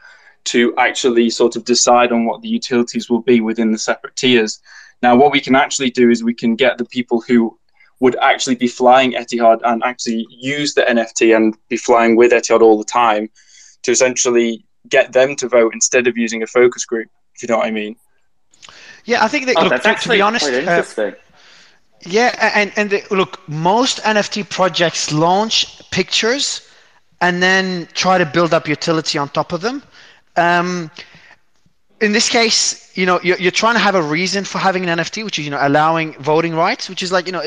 to actually sort of decide on what the utilities will be within the separate tiers. Now, what we can actually do is we can get the people who would actually be flying Etihad and actually use the NFT and be flying with Etihad all the time to essentially get them to vote instead of using a focus group, if you know what I mean. Yeah, I think that, that's actually, to be honest, quite interesting. Yeah, and most NFT projects launch pictures and then try to build up utility on top of them. In this case, you know, you're trying to have a reason for having an NFT, which is, you know, allowing voting rights, which is like, you know,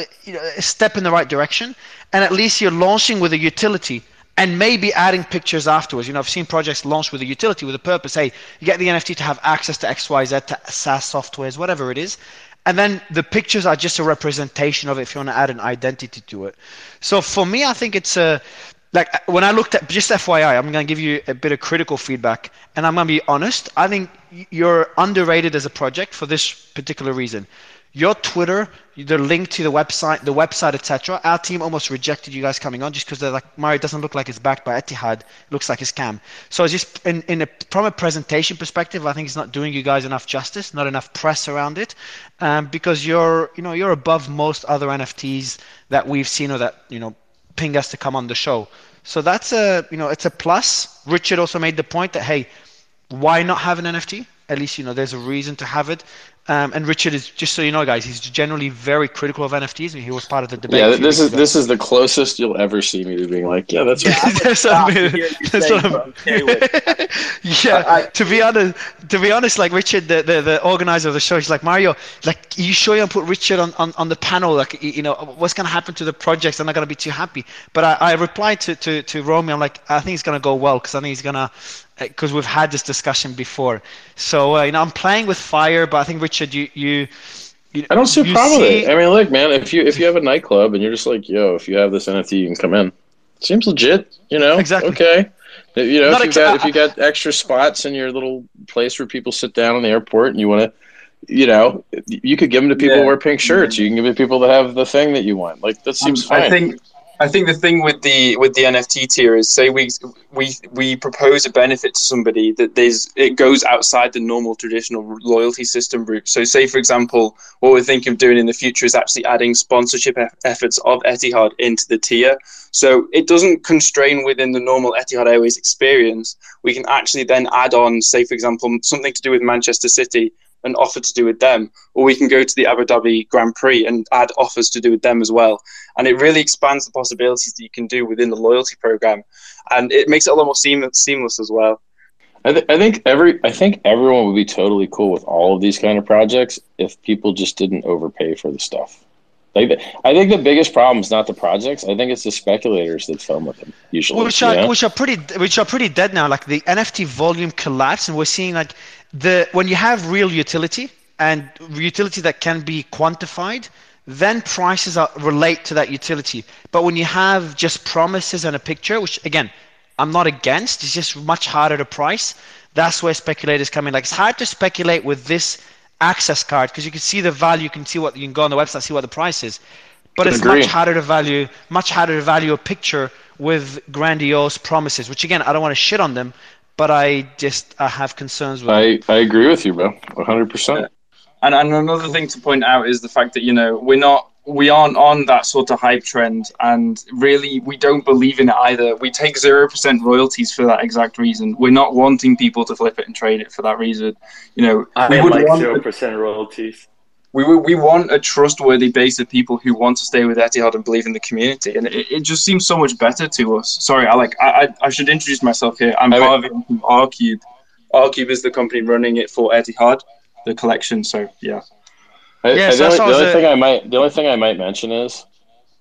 a step in the right direction. And at least you're launching with a utility and maybe adding pictures afterwards. You know, I've seen projects launched with a utility, with a purpose. Hey, you get the NFT to have access to XYZ, to SaaS softwares, whatever it is. And then the pictures are just a representation of it if you want to add an identity to it. So for me, I think it's a... Like, when I looked at, just FYI, I'm going to give you a bit of critical feedback, and I'm going to be honest. I think you're underrated as a project for this particular reason. Your Twitter, the link to the website, etc. Our team almost rejected you guys coming on just because they're like, Mario, it doesn't look like it's backed by Etihad. It looks like a scam. So just from a presentation perspective, I think it's not doing you guys enough justice, not enough press around it, because you're above most other NFTs that we've seen or that ping us to come on the show. So that's it's a plus. Richard also made the point that, hey, why not have an NFT? At least there's a reason to have it. And Richard is, just so you know, guys, he's generally very critical of NFTs. He was part of the debate. Yeah, this is the closest you'll ever see me to being like, yeah, that's what To be honest, like Richard, the organizer of the show, he's like, Mario, like, you sure you don't put Richard on the panel? Like, what's going to happen to the projects? I'm not going to be too happy. But I replied to Romy. I'm like, I think it's going to go well because we've had this discussion before. So, I'm playing with fire, but I think, Richard, I don't see a problem with it. I mean, look, man, if you have a nightclub and you're just like, yo, if you have this NFT, you can come in. Seems legit, Exactly. Okay. If you got extra spots in your little place where people sit down in the airport and you want to, you could give them to people who wear pink shirts. You can give it to people that have the thing that you want. Like, that seems fine. I think the thing with the NFT tier is, say we propose a benefit to somebody that it goes outside the normal traditional loyalty system route. So say, for example, what we're thinking of doing in the future is actually adding sponsorship efforts of Etihad into the tier. So it doesn't constrain within the normal Etihad Airways experience. We can actually then add on, say, for example, something to do with Manchester City, an offer to do with them, or we can go to the Abu Dhabi Grand Prix and add offers to do with them as well. And it really expands the possibilities that you can do within the loyalty program, and it makes it a lot more seamless as well. I think everyone would be totally cool with all of these kind of projects if people just didn't overpay for the stuff. I think the biggest problem is not the projects. I think it's the speculators that film with them usually, which are pretty dead now. Like, the NFT volume collapse, and we're seeing when you have real utility and utility that can be quantified, then prices relate to that utility. But when you have just promises and a picture, which again, I'm not against, it's just much harder to price. That's where speculators come in. Like, it's hard to speculate with this access card because you can see the value, you can go on the website, see what the price is. But it's much harder to value a picture with grandiose promises, which again, I don't want to shit on them, but I have concerns with them. I agree with you, bro, 100%. Yeah. And another thing to point out is the fact that, we aren't on that sort of hype trend, and really we don't believe in it either. We take 0% royalties for that exact reason. We're not wanting people to flip it and trade it for that reason. I like 0% royalties. We want a trustworthy base of people who want to stay with Etihad and believe in the community, and it just seems so much better to us. Sorry, I should introduce myself here. I'm part of it from R-Cube. R-Cube is the company running it for Etihad, the collection. So yeah. The only thing I might mention is,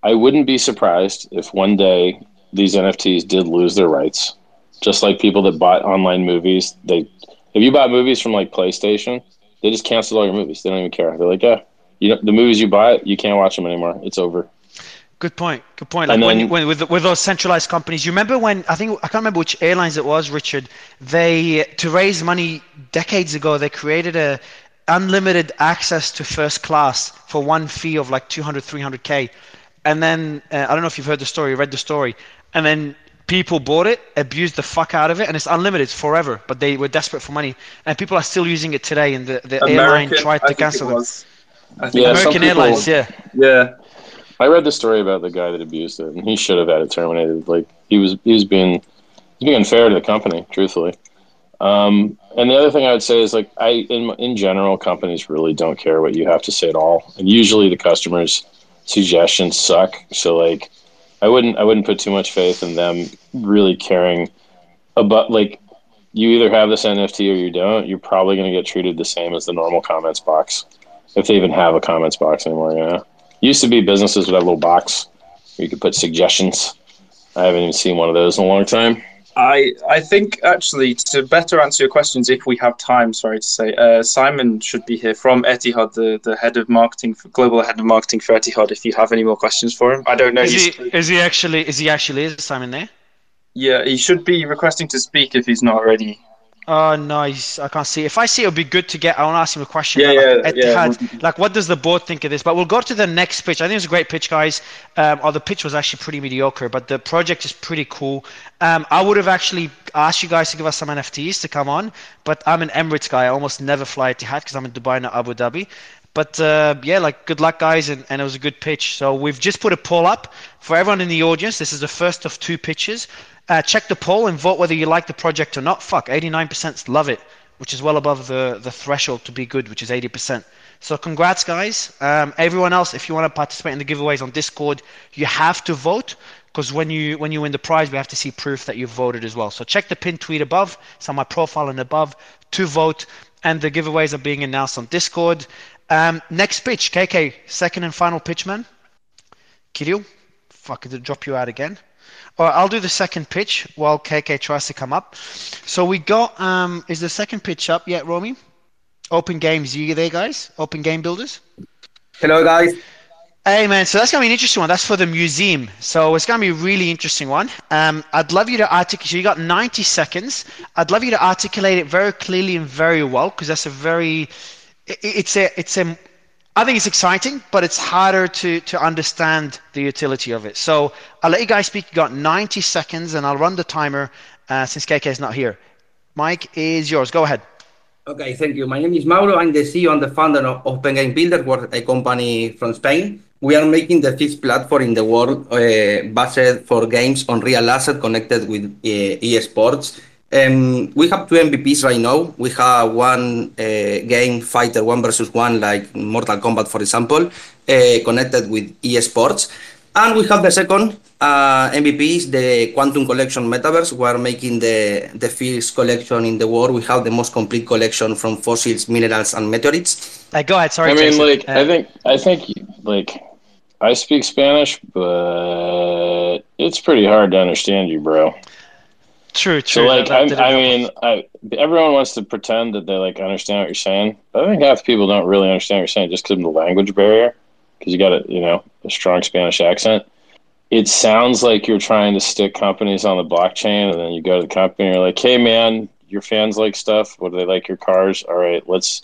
I wouldn't be surprised if one day these NFTs did lose their rights, just like people that bought online movies. If you bought movies from like PlayStation, they just canceled all your movies. They don't even care. They're like, yeah, the movies you buy, you can't watch them anymore. It's over. Good point. Like, when with those centralized companies, you remember when, I can't remember which airlines it was, Richard. They, to raise money decades ago, they created a unlimited access to first class for one fee of like 200, 300K. And then, I don't know if you've heard the story, read the story. And then people bought it, abused the fuck out of it, and it's unlimited forever. But they were desperate for money. And people are still using it today, and the airline tried to cancel it. American Airlines, yeah. Yeah. I read the story about the guy that abused it, and he should have had it terminated. Like, he was being unfair to the company, truthfully. And the other thing I would say is, like, in general, companies really don't care what you have to say at all, and usually the customers' suggestions suck. So, like, I wouldn't put too much faith in them really caring about, like, you either have this NFT or you don't. You're probably going to get treated the same as the normal comments box, if they even have a comments box anymore. Used to be businesses would have a little box where you could put suggestions. I haven't even seen one of those in a long time. I think, actually, to better answer your questions, if we have time, sorry to say, Simon should be here from Etihad, the global head of marketing for Etihad, if you have any more questions for him. I don't know. Is Simon there? Yeah, he should be requesting to speak if he's not already. Nice. I can't see. If I see, it'll be good to get. I want to ask him a question. Etihad, like, what does the board think of this? But we'll go to the next pitch. I think it's a great pitch, guys. Or the pitch was actually pretty mediocre, but the project is pretty cool. I would have actually asked you guys to give us some NFTs to come on, but I'm an Emirates guy. I almost never fly Etihad because I'm in Dubai, not Abu Dhabi. But yeah, like, good luck, guys, and it was a good pitch. So we've just put a poll up for everyone in the audience. This is the first of two pitches. Check the poll and vote whether you like the project or not. Fuck, 89% love it, which is well above the threshold to be good, which is 80%. So congrats, guys. Everyone else, if you want to participate in the giveaways on Discord, you have to vote, because when you win the prize, we have to see proof that you voted as well. So check the pinned tweet above, it's on my profile and above, to vote. And the giveaways are being announced on Discord. Next pitch, KK, second and final pitch, man. Kirill, fuck, it'll drop you out again. All right, I'll do the second pitch while KK tries to come up. So we got, is the second pitch up yet, Romy? Open Games, you there, guys? Open Game Builders? Hello, guys. Hey, man, so that's going to be an interesting one. That's for the museum. So it's going to be a really interesting one. I'd love you to articulate, so you got 90 seconds. I'd love you to articulate it very clearly and very well, because that's a very, it's I think it's exciting, but it's harder to understand the utility of it. So I'll let you guys speak. You got 90 seconds, and I'll run the timer since KK is not here. Mike is yours. Go ahead. Okay, thank you. My name is Mauro. I'm the CEO and the founder of Open Game Builder, we're a company from Spain. We are making the fifth platform in the world based for games on real asset connected with eSports. We have two MVPs right now. We have one game, Fighter 1v1, like Mortal Kombat, for example, connected with eSports. And we have the second MVP is the Quantum Collection Metaverse. We are making the first collection in the world. We have the most complete collection from fossils, minerals, and meteorites. Go ahead, sorry. I mean, Jason. Like, I think, like, I speak Spanish, but it's pretty hard to understand you, bro. True. So, like, I mean, everyone wants to pretend that they, like, understand what you're saying. But I think half the people don't really understand what you're saying just because of the language barrier, because you got a strong Spanish accent. It sounds like you're trying to stick companies on the blockchain, and then you go to the company and you're like, hey, man, your fans like stuff. What do they like? Your cars. All right, let's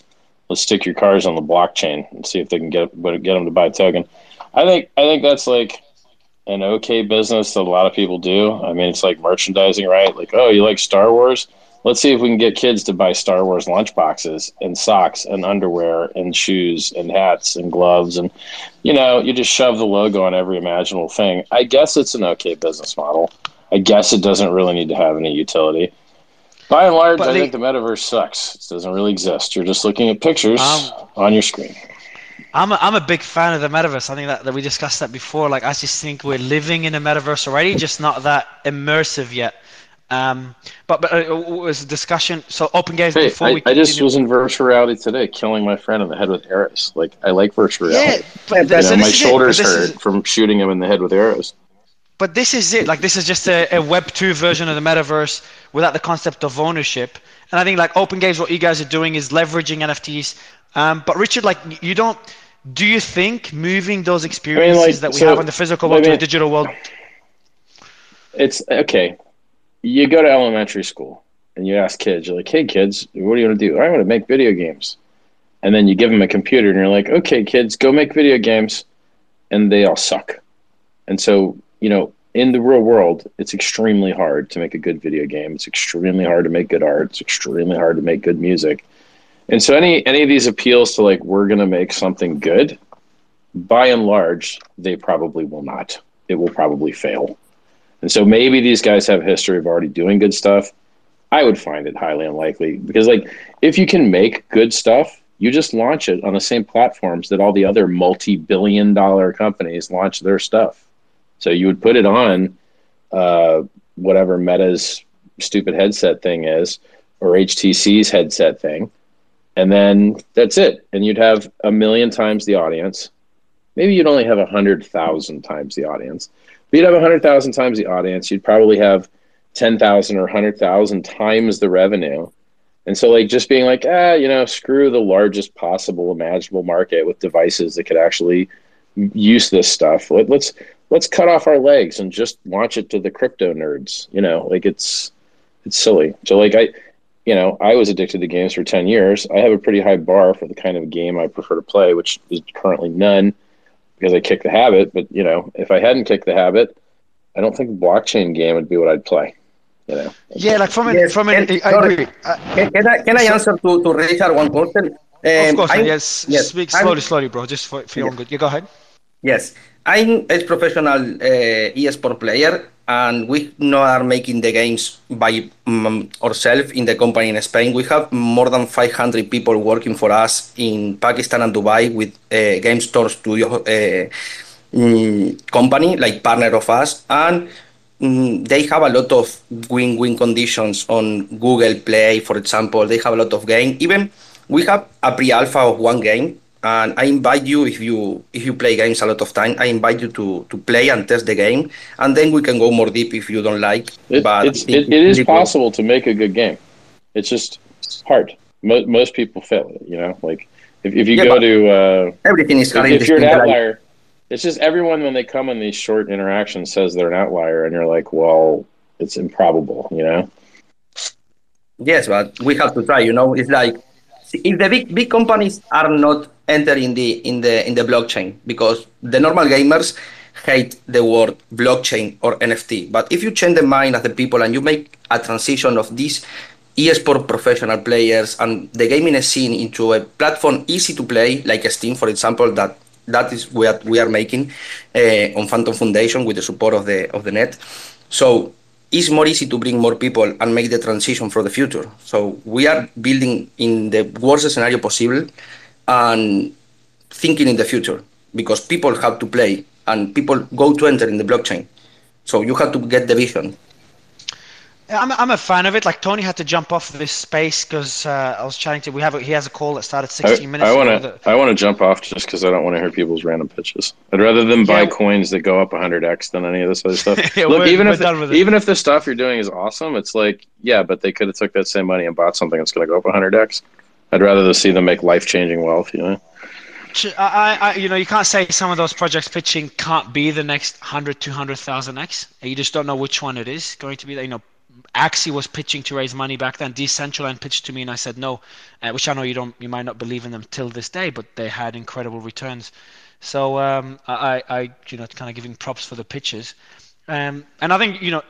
stick your cars on the blockchain and see if they can get them to buy a token. I think that's, like, an okay business that a lot of people do. I mean, it's like merchandising, right? Like, oh, you like Star Wars? Let's see if we can get kids to buy Star Wars lunchboxes and socks and underwear and shoes and hats and gloves. And, you just shove the logo on every imaginable thing. I guess it's an okay business model. I guess it doesn't really need to have any utility. By and large, I think the metaverse sucks. It doesn't really exist. You're just looking at pictures on your screen. I'm a big fan of the metaverse. I think that we discussed that before. Like, I just think we're living in a metaverse already, just not that immersive yet. But it was a discussion. So Open Games, hey, before we continue. I just was in virtual reality today, killing my friend in the head with arrows. Like, I like virtual reality. Yeah, my shoulders hurt from shooting him in the head with arrows. But this is it. Like, this is just a Web 2 version of the metaverse without the concept of ownership. And I think, like, Open Games, what you guys are doing is leveraging NFTs. But Richard, like, you don't. Do you think moving those experiences that we have in the physical world to the digital world? It's okay. You go to elementary school and you ask kids, you're like, hey, kids, what do you want to do? I want to make video games. And then you give them a computer and you're like, okay, kids, go make video games. And they all suck. And so, in the real world, it's extremely hard to make a good video game. It's extremely hard to make good art. It's extremely hard to make good music. And so any of these appeals to, like, we're going to make something good, by and large, they probably will not. It will probably fail. And so maybe these guys have a history of already doing good stuff. I would find it highly unlikely because, like, if you can make good stuff, you just launch it on the same platforms that all the other multi-billion dollar companies launch their stuff. So you would put it on whatever Meta's stupid headset thing is or HTC's headset thing. And then that's it. And you'd have 1 million times the audience. Maybe you'd only have 100,000 times the audience. But you'd have 100,000 times the audience. You'd probably have 10,000 or 100,000 times the revenue. And so, like, just being like, screw the largest possible imaginable market with devices that could actually use this stuff. Let's cut off our legs and just launch it to the crypto nerds. It's silly. So, like, I you know, I was addicted to games for 10 years. I have a pretty high bar for the kind of game I prefer to play, which is currently none because I kicked the habit. But, you know, if I hadn't kicked the habit, I don't think the blockchain game would be what I'd play. You know? Yeah, like I agree. Can I answer to Richard one question? Of course, yes. Yes. Speak slowly, bro. Just for your own good. You go ahead. Yes. I'm a professional eSport player, and we not are making the games by ourselves in the company in Spain. We have more than 500 people working for us in Pakistan and Dubai with Game Store Studio company, like partner of us. And they have a lot of win-win conditions on Google Play, for example. They have a lot of games. Even we have a pre-alpha of one game. And I invite you, if you play games a lot of time, I invite you to play and test the game, and then we can go more deep if you don't like. It is possible to make a good game. It's just hard. Most people fail at it, you know. Like if you're an outlier, it's just everyone when they come in these short interactions says they're an outlier, and you're like, well, it's improbable, you know. Yes, but we have to try. You know, it's like if the big companies are not enter in the blockchain, because the normal gamers hate the word blockchain or NFT. But if you change the mind of the people and you make a transition of these eSport professional players and the gaming scene into a platform easy to play, like Steam, for example, that is what we are making on Phantom Foundation with the support of the net. So it's more easy to bring more people and make the transition for the future. So we are building in the worst scenario possible and thinking in the future, because people have to play and people go to enter in the blockchain. So you have to get the vision. I'm a fan of it. Like Tony had to jump off this space because I was chatting to he has a call that started 16 minutes ago. I want to jump off just because I don't want to hear people's random pitches. I'd rather them buy coins that go up 100x than any of this other stuff. Yeah, look, even if the stuff you're doing is awesome, it's like, yeah, but they could have took that same money and bought something that's going to go up 100x. I'd rather see them make life-changing wealth, you know. You can't say some of those projects pitching can't be the next 100, 200,000 X. You just don't know which one it is going to be. You know, Axie was pitching to raise money back then. Decentraland pitched to me, and I said no, which I know you might not believe in them till this day, but they had incredible returns. So I kind of giving props for the pitches. And I think you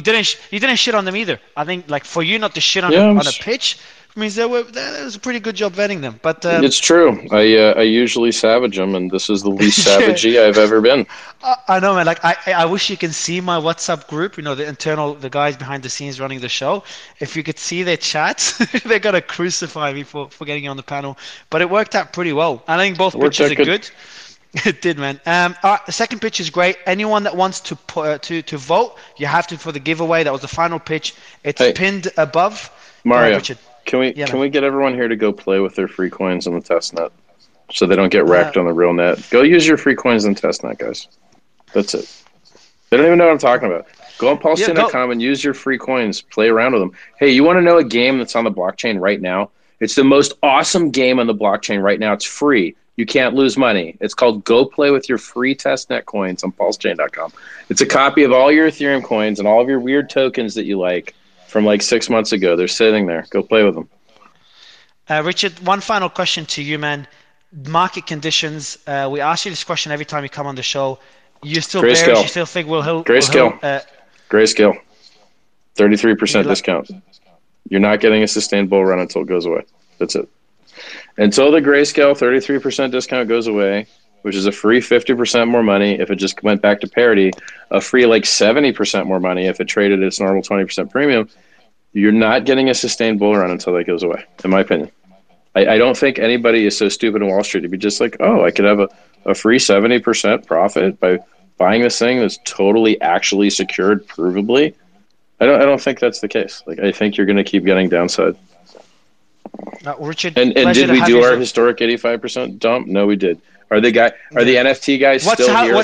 didn't shit on them either. I think like for you not to shit on a pitch means that was a pretty good job vetting them. But it's true. I usually savage them, and this is the least savagey I've ever been. I know, man. Like I wish you can see my WhatsApp group. You know, the guys behind the scenes running the show. If you could see their chats, they're gonna crucify me for getting on the panel. But it worked out pretty well. I think both pitches are good. It did, man. The second pitch is great. Anyone that wants to vote, you have to for the giveaway. That was the final pitch. It's pinned above. Mario, Richard. Can we get everyone here to go play with their free coins on the testnet so they don't get wrecked on the real net? Go use your free coins on testnet, guys. That's it. They don't even know what I'm talking about. Go on PulseChain.com and use your free coins. Play around with them. Hey, you want to know a game that's on the blockchain right now? It's the most awesome game on the blockchain right now. It's free. You can't lose money. It's called Go Play With Your Free Testnet Coins on PulseChain.com. It's a copy of all your Ethereum coins and all of your weird tokens that you like from like 6 months ago. They're sitting there. Go play with them. Richard, one final question to you, man. Market conditions. We ask you this question every time you come on the show. You still bearish? You still think we'll hill? Grayscale. Grayscale. 33% discount. You're not getting a sustained bull run until it goes away. That's it. Until the Grayscale 33% discount goes away, which is a free 50% more money if it just went back to parity, a free like 70% more money if it traded its normal 20% premium, you're not getting a sustained bull run until that goes away, in my opinion. I don't think anybody is so stupid in Wall Street to be just like, oh, I could have a free 70% profit by buying this thing that's totally actually secured provably. I don't think that's the case. Like, I think you're going to keep getting downside. Richard, and did we do our historic 85% dump? No, we did. Are the NFT guys still pitching?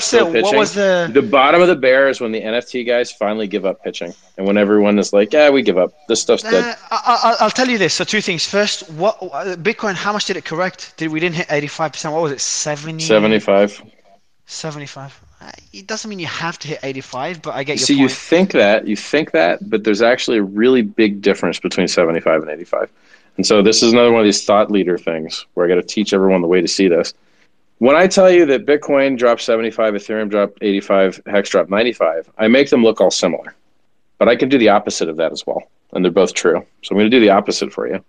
What was the bottom of the bear is when the NFT guys finally give up pitching, and when everyone is like, "Yeah, we give up. This stuff's dead." I'll tell you this. So two things. First, what Bitcoin? How much did it correct? We didn't hit 85%? What was it? 75. It doesn't mean you have to hit 85, but I get your point. See, you think that, but there's actually a really big difference between 75 and 85. And so this is another one of these thought leader things where I got to teach everyone the way to see this. When I tell you that Bitcoin dropped 75, Ethereum dropped 85, Hex dropped 95, I make them look all similar. But I can do the opposite of that as well, and they're both true. So I'm going to do the opposite for you.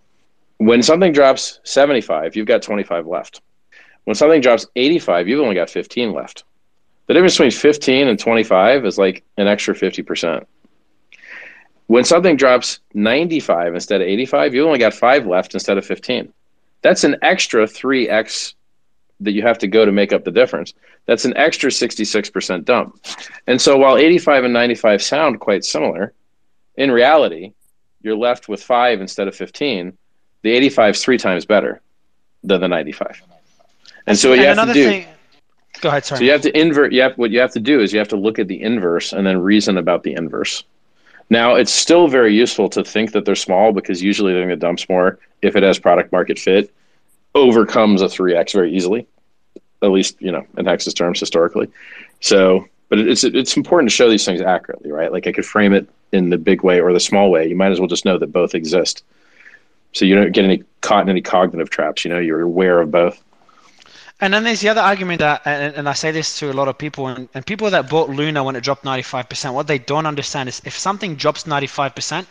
When something drops 75, you've got 25 left. When something drops 85, you've only got 15 left. The difference between 15 and 25 is like an extra 50%. When something drops 95 instead of 85, you've only got 5 left instead of 15. That's an extra 3x that you have to go to make up the difference. That's an extra 66% dump. And so while 85 and 95 sound quite similar, in reality, you're left with 5 instead of 15. The 85 is 3 times better than the 95. And so what you have to do... Go ahead, sorry. So you have to invert. What you have to do is you have to look at the inverse and then reason about the inverse. Now, it's still very useful to think that they're small because usually they're going to dump more if it has product market fit, overcomes a 3x very easily, at least, in Hex's terms historically. So, but it's important to show these things accurately, right? Like I could frame it in the big way or the small way. You might as well just know that both exist. So you don't get caught in any cognitive traps. You're aware of both. And then there's the other argument that, and I say this to a lot of people, and people that bought Luna when it dropped 95%, what they don't understand is if something drops 95%,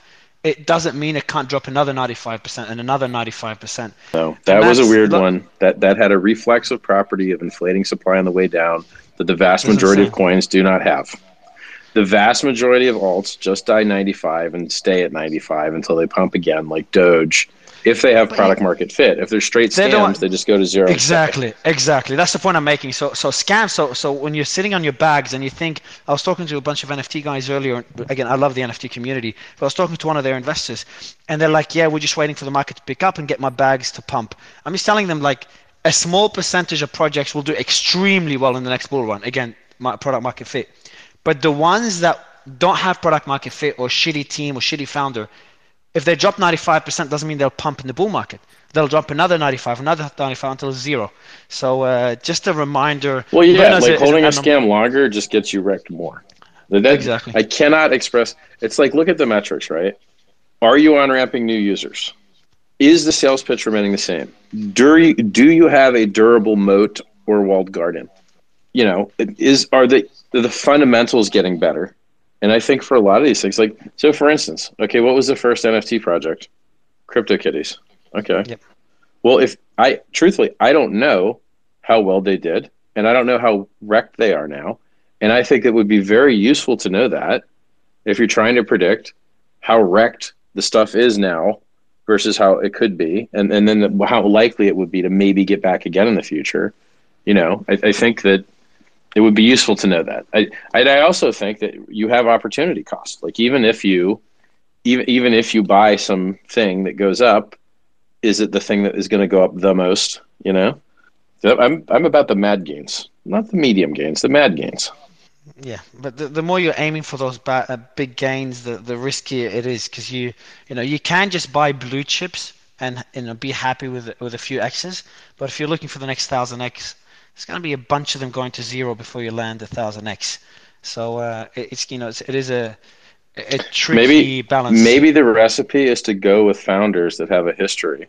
it doesn't mean it can't drop another 95% and another 95%. No, that was a weird one. That had a reflexive property of inflating supply on the way down that the vast majority of coins do not have. The vast majority of alts just die 95 and stay at 95 until they pump again, like Doge. If they have product market fit, if they're straight scams, they just go to zero. Exactly. That's the point I'm making. So scams. So when you're sitting on your bags and you think, I was talking to a bunch of NFT guys earlier. Again, I love the NFT community. But I was talking to one of their investors, and they're like, "Yeah, we're just waiting for the market to pick up and get my bags to pump." I'm just telling them like a small percentage of projects will do extremely well in the next bull run. Again, my product market fit. But the ones that don't have product market fit or shitty team or shitty founder. If they drop 95%, doesn't mean they'll pump in the bull market. They'll drop another 95, another 95 until zero. So just a reminder. Well, yeah, like holding a scam longer just gets you wrecked more. Exactly. I cannot express. It's like look at the metrics, right? Are you on-ramping new users? Is the sales pitch remaining the same? Do you have a durable moat or walled garden? Are the fundamentals getting better? And I think for a lot of these things, like, so for instance, okay, what was the first NFT project? CryptoKitties. Okay. Yep. Well, truthfully, I don't know how well they did, and I don't know how wrecked they are now. And I think it would be very useful to know that if you're trying to predict how wrecked the stuff is now versus how it could be, and then how likely it would be to maybe get back again in the future. I think that it would be useful to know that. I also think that you have opportunity cost. Like even if you buy some thing that goes up, is it the thing that is going to go up the most? So I'm about the mad gains, not the medium gains, the mad gains. Yeah, but the more you're aiming for those big gains, the riskier it is because you can just buy blue chips and be happy with a few X's, but if you're looking for the next 1,000 X. It's going to be a bunch of them going to zero before you land 1,000 X. So it is a tricky balance. Maybe the recipe is to go with founders that have a history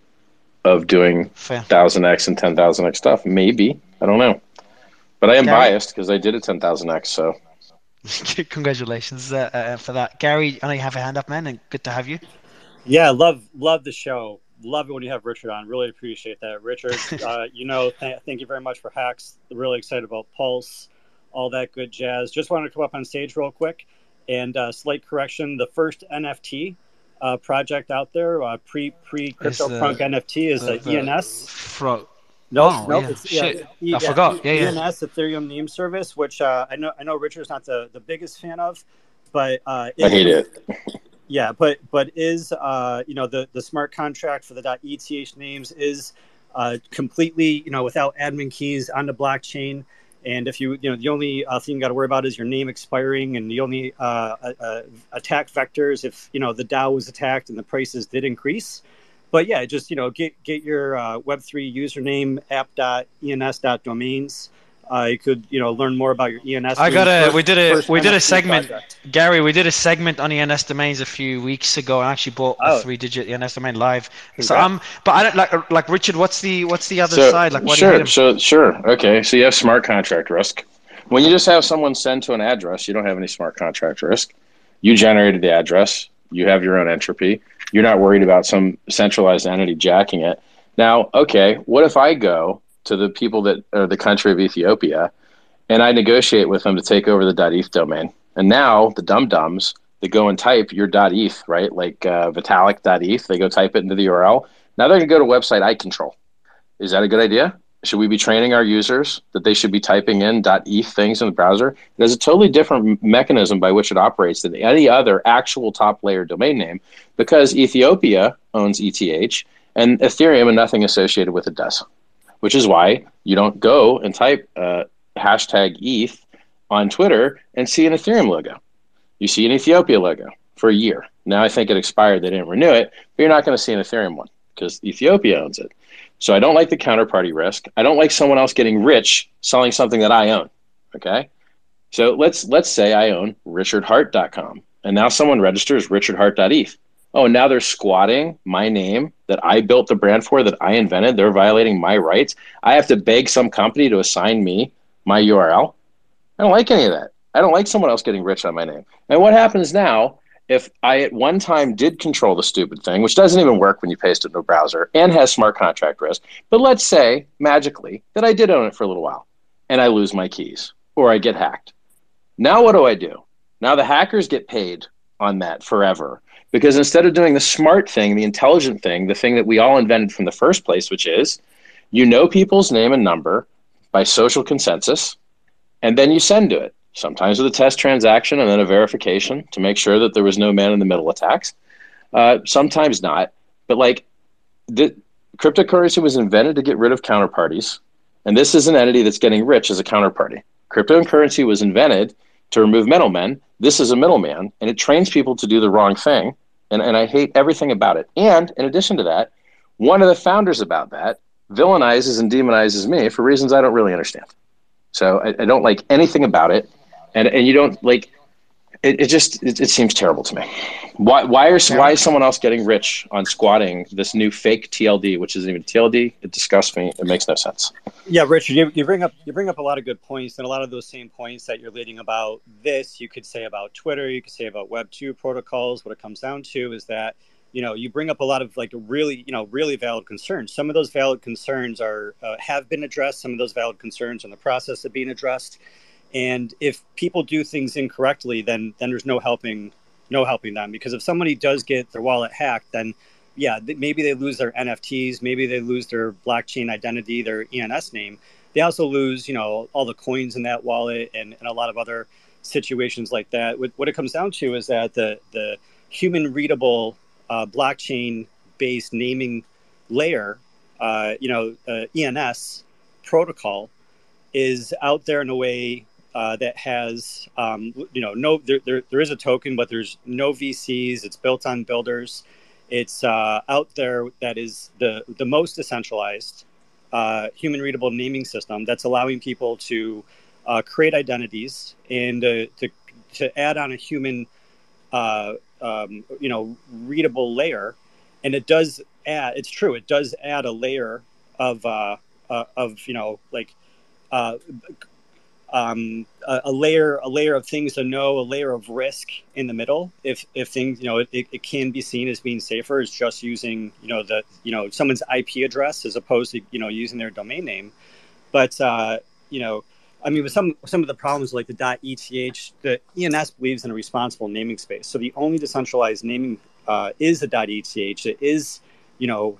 of doing 1,000 X and 10,000 X stuff. Maybe, I don't know, but I am biased because I did a 10,000 X. So congratulations for that, Gary. I know you have a hand up, man, and good to have you. Yeah, love the show. Love it when you have Richard on. Really appreciate that, Richard. Thank you very much for Hacks. Really excited about Pulse, all that good jazz. Just wanted to come up on stage real quick and slight correction. The first NFT project out there, pre CryptoPunk NFT, is the ENS. I forgot. ENS, Ethereum Name Service, which I know Richard's not the biggest fan of, but I hate it. Yeah, but is the smart contract for the .eth names is completely without admin keys on the blockchain, and if you the only thing you got to worry about is your name expiring, and the only attack vectors if the DAO was attacked and the prices did increase. But yeah, just get your Web3 username app.ens.domains You could, you know, learn more about your ENS. We did a segment, Gary. We did a segment on ENS domains a few weeks ago. I actually bought a 3-digit ENS domain live. So but I don't like Richard. What's the other side? Like, what do you okay. So you have smart contract risk. When you just have someone send to an address, you don't have any smart contract risk. You generated the address. You have your own entropy. You're not worried about some centralized entity jacking it. Now, okay, what if I go to the people that are the country of Ethiopia, and I negotiate with them to take over the .eth domain? And now the dum-dums that go and type your .eth, right? Like Vitalik.eth, they go type it into the URL. Now they're gonna go to a website I control. Is that a good idea? Should we be training our users that they should be typing in .eth things in the browser? There's a totally different mechanism by which it operates than any other actual top layer domain name, because Ethiopia owns ETH and Ethereum and nothing associated with it does. Which is why you don't go and type hashtag ETH on Twitter and see an Ethereum logo. You see an Ethiopia logo for a year. Now I think it expired. They didn't renew it. But you're not going to see an Ethereum one because Ethiopia owns it. So I don't like the counterparty risk. I don't like someone else getting rich selling something that I own. Okay? So let's say I own richardhart.com. And now someone registers richardhart.eth. Oh, now they're squatting my name that I built the brand for, that I invented. They're violating my rights. I have to beg some company to assign me my URL. I don't like any of that. I don't like someone else getting rich on my name. And what happens now if I at one time did control the stupid thing, which doesn't even work when you paste it in a browser and has smart contract risk, but let's say magically that I did own it for a little while and I lose my keys or I get hacked. Now what do I do? Now the hackers get paid on that forever. Because instead of doing the smart thing, the intelligent thing, the thing that we all invented from the first place, which is you know people's name and number by social consensus, and then you send to it, sometimes with a test transaction and then a verification to make sure that there was no man-in-the-middle attacks, sometimes not. But like cryptocurrency was invented to get rid of counterparties, and this is an entity that's getting rich as a counterparty. Cryptocurrency was invented to remove middlemen. This is a middleman, and it trains people to do the wrong thing. And I hate everything about it. And in addition to that, one of the founders about that villainizes and demonizes me for reasons I don't really understand. So I don't like anything about it. And you don't like it. It just seems terrible to me. Why is someone else getting rich on squatting this new fake TLD, which isn't even TLD? It disgusts me. It makes no sense. Yeah, Richard, you bring up a lot of good points, and a lot of those same points that you're leading about this, you could say about Twitter, you could say about Web2 protocols. What it comes down to is that, you know, you bring up a lot of like really valid concerns. Some of those valid concerns have been addressed. Some of those valid concerns are in the process of being addressed. And if people do things incorrectly, then there's no helping them, because if somebody does get their wallet hacked, then yeah, maybe they lose their NFTs, maybe they lose their blockchain identity, their ENS name. They also lose, you know, all the coins in that wallet and a lot of other situations like that. What it comes down to is that the human readable blockchain-based naming layer, ENS protocol is out there in a way that has, there is a token, but there's no VCs. It's built on builders. It's out there that is the most decentralized human-readable naming system that's allowing people to create identities and to add on a human, readable layer. And it does add. It's true. It does add a layer a layer of things to know, a layer of risk in the middle. If things, you know, it can be seen as being safer as just using, you know, someone's IP address as opposed to, you know, using their domain name. But with some of the problems like the .eth, the ENS believes in a responsible naming space. So the only decentralized naming is the .eth that is, you know,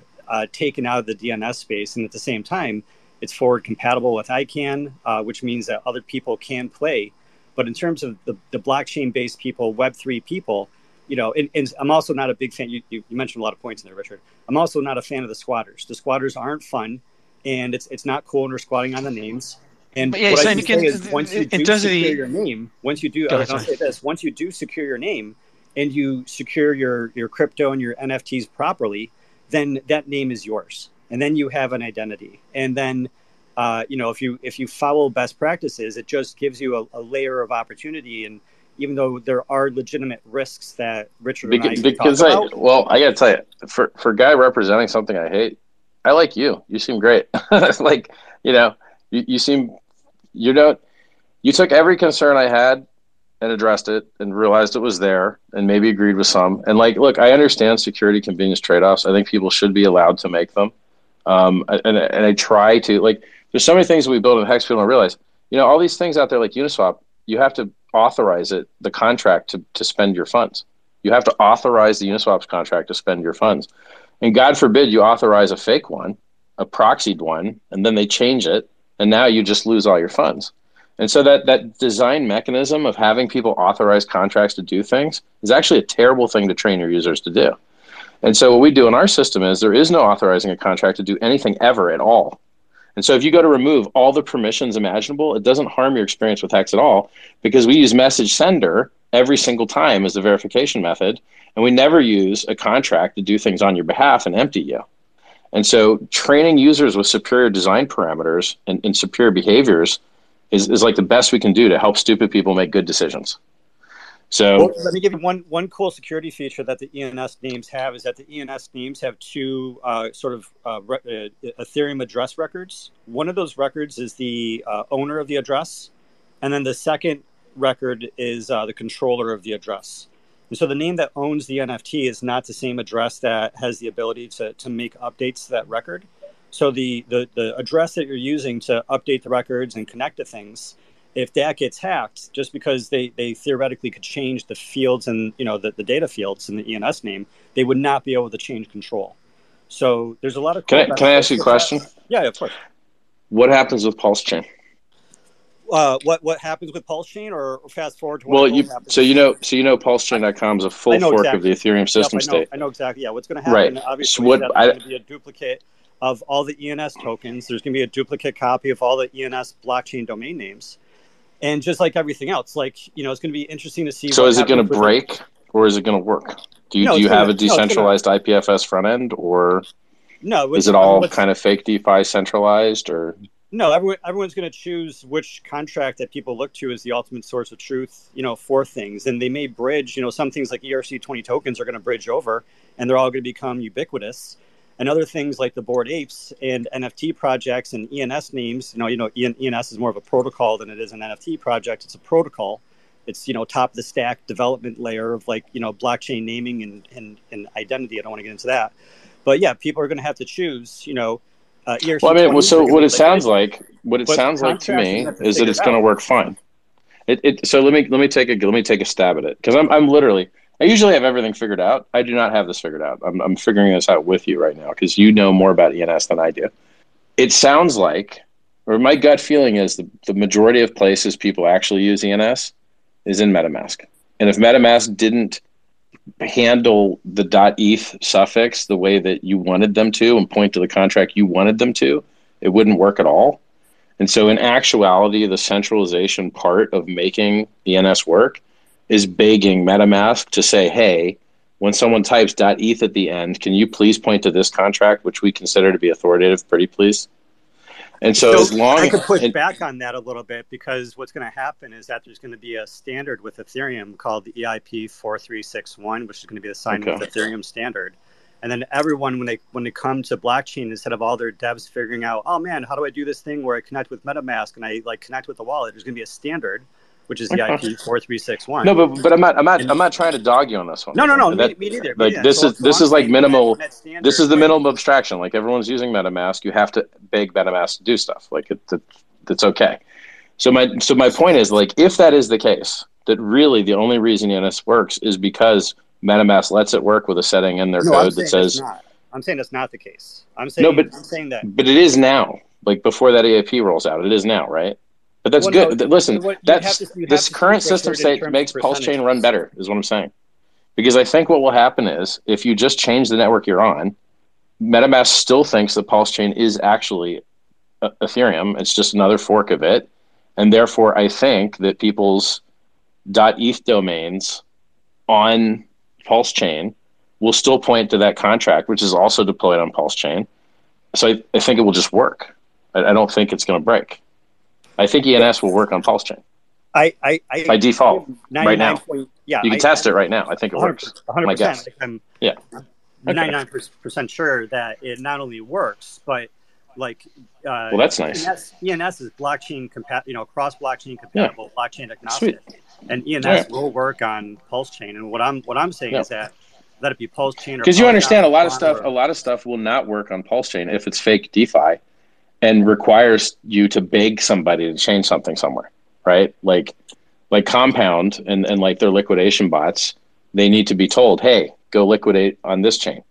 taken out of the DNS space, and at the same time, it's forward compatible with ICANN, which means that other people can play. But in terms of the blockchain-based people, Web3 people, you know, and I'm also not a big fan. You mentioned a lot of points in there, Richard. I'm also not a fan of the squatters. The squatters aren't fun, and it's not cool when we're squatting on the names. And yeah, what once you do secure your name and you secure your crypto and your NFTs properly, then that name is yours. And then you have an identity. And then you know, if you follow best practices, it just gives you a layer of opportunity. And even though there are legitimate risks that Richard and I talked about. Well, I got to tell you, for a guy representing something I hate, I like you. You seem great. Like, you know, you seem, you know, you took every concern I had and addressed it and realized it was there and maybe agreed with some. And like, look, I understand security convenience trade-offs. I think people should be allowed to make them. And I try to, like, there's so many things that we build in Hex people don't realize. You know, all these things out there like Uniswap, you have to authorize it, the contract to spend your funds. You have to authorize the Uniswap's contract to spend your funds. And God forbid you authorize a fake one, a proxied one, and then they change it, and now you just lose all your funds. And so that design mechanism of having people authorize contracts to do things is actually a terrible thing to train your users to do. And so what we do in our system is there is no authorizing a contract to do anything ever at all. And so if you go to remove all the permissions imaginable, it doesn't harm your experience with Hex at all, because we use message sender every single time as the verification method, and we never use a contract to do things on your behalf and empty you. And so training users with superior design parameters and superior behaviors is like the best we can do to help stupid people make good decisions. So well, let me give you one cool security feature that the ENS names have is that the ENS names have two Ethereum address records. One of those records is the owner of the address, and then the second record is the controller of the address. And so the name that owns the NFT is not the same address that has the ability to make updates to that record. So the address that you're using to update the records and connect to things, if that gets hacked, just because they theoretically could change the fields and, you know, the data fields in the ENS name, they would not be able to change control. So there's a lot of... Can I ask you a question? Yeah, of course. What happens with PulseChain? What happens with PulseChain, or fast forward to so you know PulseChain.com is a full fork exactly. of the Ethereum system state. I know exactly. Yeah, what's going to happen? Right. Obviously, so that's going to be a duplicate of all the ENS tokens. There's going to be a duplicate copy of all the ENS blockchain domain names. And just like everything else, like, you know, it's going to be interesting to see. So is it going to break or is it going to work? Do you have a decentralized IPFS front end, or no? Is it all kind of fake DeFi centralized, or? No, everyone's going to choose which contract that people look to as the ultimate source of truth, you know, for things. And they may bridge, you know, some things like ERC20 tokens are going to bridge over and they're all going to become ubiquitous. And other things like the Bored Apes and NFT projects and ENS names, you know, ENS is more of a protocol than it is an NFT project. It's a protocol. It's, you know, top of the stack development layer of, like, you know, blockchain naming and identity. I don't want to get into that. But yeah, people are going to have to choose, you know, ERC20. Well, I mean, so what it sounds like to me is that it's going to work fine. So let me take a stab at it, because I'm literally. I usually have everything figured out. I do not have this figured out. I'm figuring this out with you right now, because you know more about ENS than I do. It sounds like, or my gut feeling is, the majority of places people actually use ENS is in MetaMask. And if MetaMask didn't handle the .eth suffix the way that you wanted them to and point to the contract you wanted them to, it wouldn't work at all. And so in actuality, the centralization part of making ENS work is begging MetaMask to say, hey, when someone types .eth at the end, can you please point to this contract, which we consider to be authoritative, pretty please? And so as long... I could push back on that a little bit, because what's going to happen is that there's going to be a standard with Ethereum called the EIP 4361, which is going to be assigned with Ethereum standard. And then everyone, when they come to blockchain, instead of all their devs figuring out, oh man, how do I do this thing where I connect with MetaMask and I like connect with the wallet, there's going to be a standard, which is the IP 4361. No, but I'm not trying to dog you on this one. No. That, me neither. Like, this is like minimal. This is the minimum abstraction. Like, everyone's using MetaMask, you have to beg MetaMask to do stuff. Like, it's okay. So my point is, like, if that is the case, that really the only reason ENS works is because MetaMask lets it work with a setting in their code that says. I'm saying that's not the case. I'm saying that. But it is now. Like, before that EAP rolls out, it is now, right? But that's good. No, listen, this current system state makes PulseChain run better, is what I'm saying. Because I think what will happen is, if you just change the network you're on, MetaMask still thinks that PulseChain is actually Ethereum. It's just another fork of it. And therefore, I think that people's .eth domains on PulseChain will still point to that contract, which is also deployed on PulseChain. So I think it will just work. I don't think it's going to break. I think ENS will work on PulseChain. By default, right now. Yeah, you can test it right now. I think it works. 100%. My guess. I'm 99% sure that it not only works, but like well, that's nice. ENS is blockchain compatible, cross blockchain compatible, blockchain agnostic, and ENS will work on PulseChain. And what I'm saying is that let it be PulseChain. Because you understand, a lot of stuff will not work on PulseChain if it's fake DeFi, and requires you to beg somebody to change something somewhere, right? Like Compound and like their liquidation bots, they need to be told, hey, go liquidate on this chain,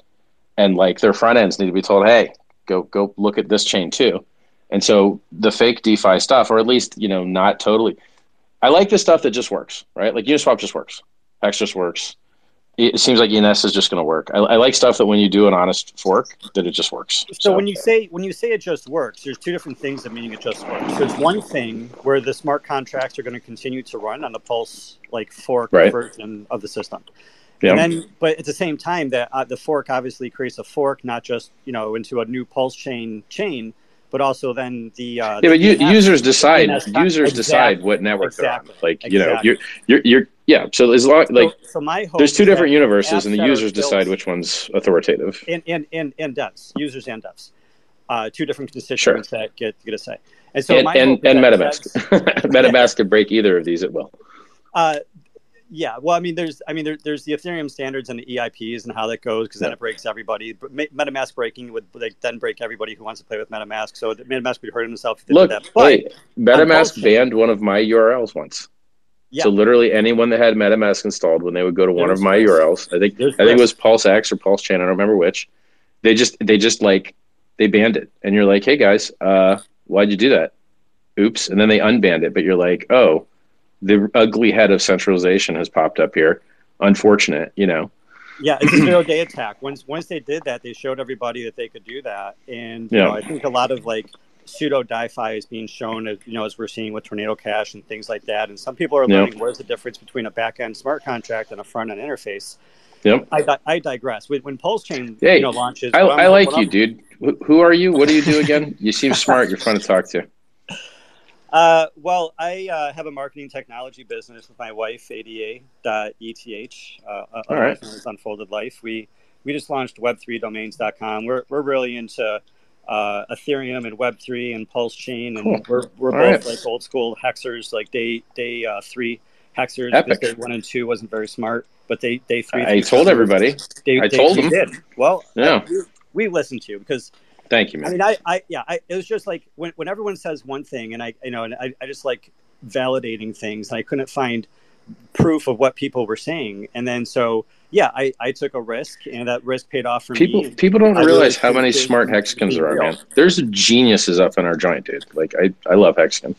and like their front ends need to be told, hey, go look at this chain too. And so the fake DeFi stuff, or at least, not totally. I like the stuff that just works, right? Like Uniswap just works. Hex just works. It seems like ENS is just going to work. I like stuff that when you do an honest fork, that it just works. So when you say it just works, there's two different things that meaning it just works. There's one thing where the smart contracts are going to continue to run on the Pulse fork version of the system. Yeah. And then, but at the same time, that the fork obviously creates a fork, not just into a new PulseChain chain, but also then the but users decide. Users decide what network they're on. So as long so my hope, there's two different universes, and the users decide which one's authoritative. And devs, users and devs, two different constituents that get a say. And so and MetaMask, MetaMask could break either of these at will. Yeah, well, there's the Ethereum standards and the EIPs and how that goes, because then it breaks everybody. But MetaMask breaking would then break everybody who wants to play with MetaMask. So MetaMask would hurt himself if they did that. But wait, MetaMask banned one of my URLs once. Yeah. So literally anyone that had MetaMask installed, when they would go to one of my URLs, I think it was PulseX or PulseChain, I don't remember which, they banned it. And you're like, hey guys, why'd you do that? Oops. And then they unbanned it. But you're like, oh, the ugly head of centralization has popped up here. Unfortunate, Yeah, it's a zero-day attack. Once they did that, they showed everybody that they could do that. And I think a lot of pseudo DeFi is being shown, as we're seeing with Tornado Cash and things like that. And some people are learning where's the difference between a back-end smart contract and a front-end interface. Yep. I digress. When PulseChain launches, I like you, dude. Who are you? What do you do again? You seem smart. You're fun to talk to. Well, I have a marketing technology business with my wife, ADA.ETH, Unfolded Life. We just launched web3domains.com. We're really into Ethereum and Web3 and PulseChain, and we're both old school hexers. Like day three hexers. Because day 1 and 2 wasn't very smart, but day 3. I told everybody. I told them. Did. Well, yeah. We listened to you because. Thank you, man. It was just when everyone says one thing, and I just like validating things, and I couldn't find proof of what people were saying, and then I took a risk, and that risk paid off for me. People don't realize how many smart hexkins there are, man. There's geniuses up in our joint, dude. I love hexkin.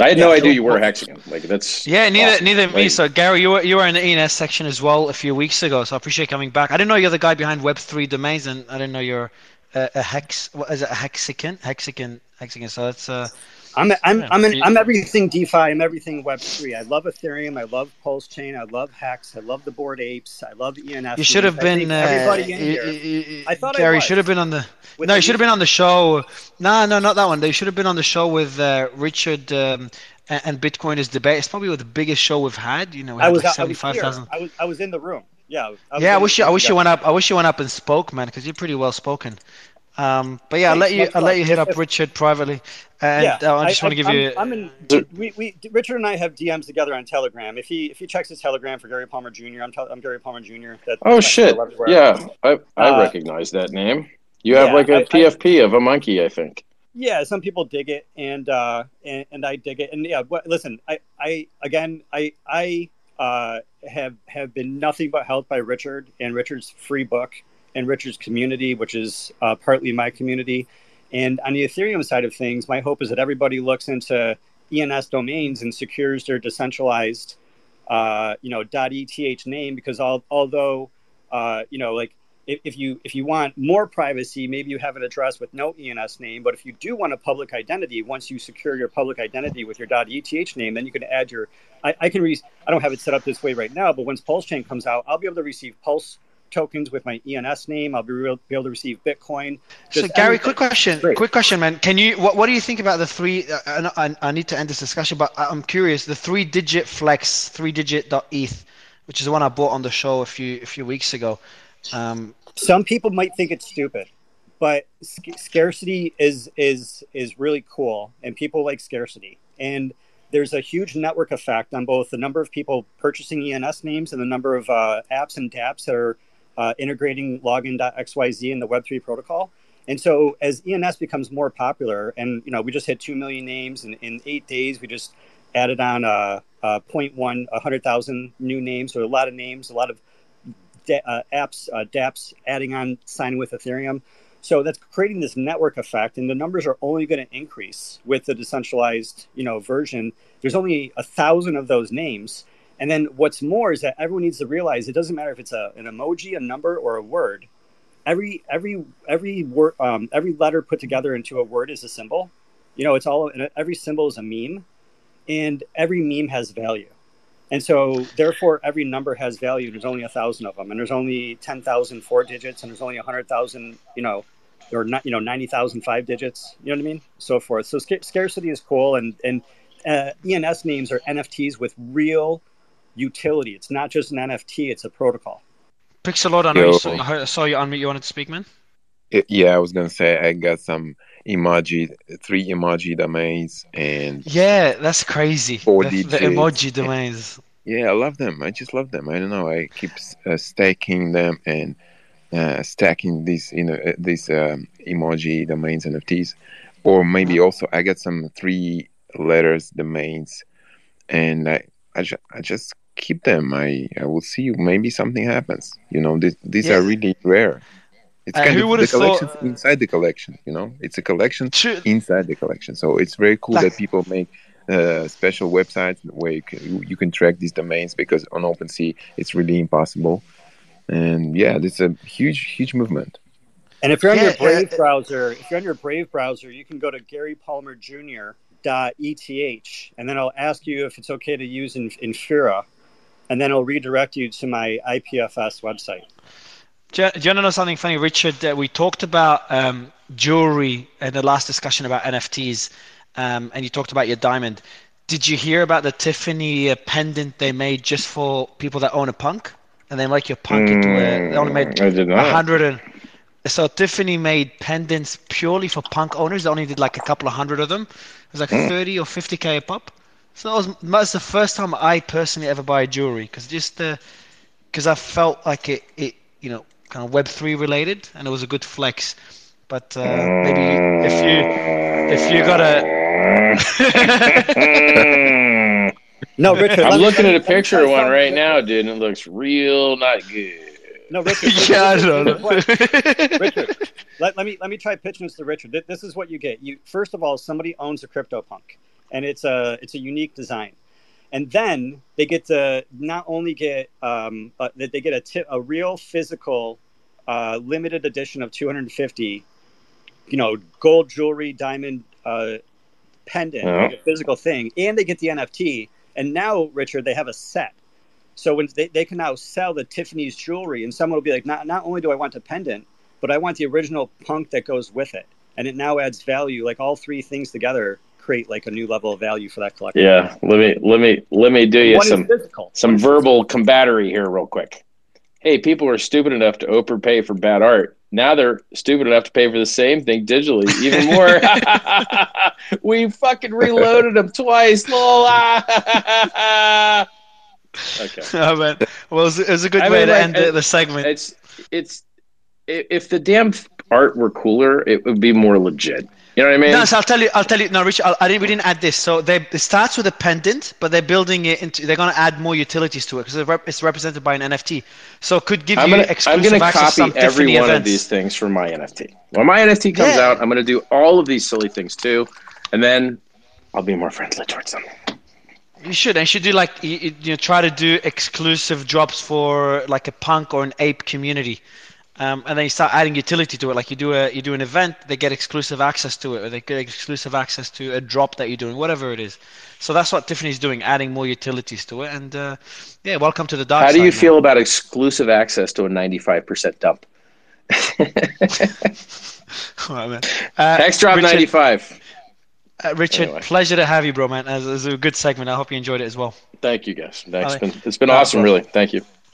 I had no idea you were a hexagon. That's neither me. So Gary, you were in the ENS section as well a few weeks ago. So I appreciate coming back. I didn't know you're the guy behind Web3 Domains, and I didn't know you're a hex. What is it? A hexagon? Hexagon. So that's. I'm everything DeFi. I'm everything Web3. I love Ethereum. I love PulseChain. I love Hex. I love the Bored Apes. I love ENS. You should have been. Everybody in here. I thought Gary should have been on the. No, you should have been on the show. No, not that one. They should have been on the show with Richard and Bitcoin is Debate. It's probably the biggest show we've had. We had 75,000. I was in the room. Yeah. I wish you went up and spoke, man, because you're pretty well spoken. But yeah, I'll let you hit up Richard privately, and I just want to give you. Richard and I have DMs together on Telegram. If he checks his Telegram for Gary Palmer Jr., I'm Gary Palmer Jr. Oh shit! Yeah, I recognize that name. You have a PFP of a monkey, I think. Yeah, some people dig it, and I dig it, and listen, I have been nothing but helped by Richard and Richard's free book. And Richard's community, which is partly my community. And on the Ethereum side of things, my hope is that everybody looks into ENS domains and secures their decentralized, .eth name, because although, if you want more privacy, maybe you have an address with no ENS name, but if you do want a public identity, once you secure your public identity with your .eth name, then you can add your, I don't have it set up this way right now, but once PulseChain comes out, I'll be able to receive Pulse tokens with my ENS name. I'll be able to receive Bitcoin. Just so Gary, quick question, man. Can you, what do you think about the three, I need to end this discussion, but I'm curious, the three-digit flex, three-digit.eth, which is the one I bought on the show a few weeks ago. Some people might think it's stupid, but scarcity is really cool, and people like scarcity. And there's a huge network effect on both the number of people purchasing ENS names and the number of apps and dApps that are integrating login.xyz in the Web3 protocol. And so as ENS becomes more popular, and we just hit 2 million names in 8 days, we just added on 100,000 new names, so a lot of names, a lot of apps, dApps adding on, signing with Ethereum. So that's creating this network effect, and the numbers are only going to increase with the decentralized, version. There's only 1,000 of those names, and then what's more is that everyone needs to realize it doesn't matter if it's an emoji, a number, or a word. Every word, every letter put together into a word is a symbol. It's all, and every symbol is a meme, and every meme has value, and so therefore every number has value. There's only 1,000 of them, and there's only 10,000 4 digits, and there's only 100,000, or not, 90,000 5 digits, so forth. So scarcity is cool, and ENS names are NFTs with real utility. It's not just an NFT, it's a protocol. Pixelord, I saw you unmute. You wanted to speak, man? Yeah, I was going to say, I got some emoji, 3 emoji domains, and yeah, that's crazy. The emoji domains. Yeah, I love them. I just love them. I don't know. I keep staking them and stacking these, these emoji domains NFTs, or maybe also I got some 3 letters domains, and I just keep them. I will see maybe something happens. These are really rare. It's kind of the collection inside the collection, It's a collection inside the collection. So it's very cool that people make special websites where you can track these domains, because on OpenSea it's really impossible. And yeah, it's a huge, huge movement. And if you're on your Brave browser, you can go to GaryPalmerJr.eth, and then I'll ask you if it's okay to use Infura, and then it'll redirect you to my IPFS website. Do you want to know something funny, Richard? We talked about jewelry in the last discussion about NFTs, and you talked about your diamond. Did you hear about the Tiffany pendant they made just for people that own a punk? And they make your punk into a... They only made 100 and... So Tiffany made pendants purely for punk owners. They only did like a couple of hundred of them. It was like 30 or 50K a pop. So that's the first time I personally ever buy jewelry, because I felt like it kind of Web3 related, and it was a good flex. But maybe if you got a no, Richard, I'm looking at a picture of one right now, dude, and it looks real not good. No, Richard. Yeah, I don't know. Richard, let me try pitching this to Richard. This is what you get. You first of all, somebody owns a CryptoPunk, and it's a unique design. And then they get to not only get a real physical limited edition of 250, gold jewelry, diamond pendant, like a physical thing, and they get the NFT. And now, Richard, they have a set. So when they can now sell the Tiffany's jewelry, and someone will be like, not only do I want the pendant, but I want the original punk that goes with it. And it now adds value, like all 3 things together create like a new level of value for that collector. Yeah, let me do you some verbal combattery here real quick. Hey, people are stupid enough to overpay for bad art. Now they're stupid enough to pay for the same thing digitally, even more. We fucking reloaded them twice. Lola. Okay. Oh, man. Well, it was a good way to end the segment. It's if the damn art were cooler, it would be more legit. You know what I mean? No, so I'll tell you. No, Richard, we didn't add this. So it starts with a pendant, but they're building it into. They're going to add more utilities to it, because it's represented by an NFT. So it could give you exclusive access to some Tiffany events. I'm going to copy every one of these things from my NFT. When my NFT comes out, I'm going to do all of these silly things too, and then I'll be more friendly towards them. You should. I should do like try to do exclusive drops for like a punk or an ape community. And then you start adding utility to it, like you do an event, they get exclusive access to it, or they get exclusive access to a drop that you're doing, whatever it is. So that's what Tiffany's doing, adding more utilities to it. And yeah, welcome to the dark side. How do you feel about exclusive access to a 95% dump? All right, man. Hex drop 95. Richard, anyway. Pleasure to have you, bro, man. It was a good segment. I hope you enjoyed it as well. Thank you, guys. Thanks. It's been awesome, really. Thank you.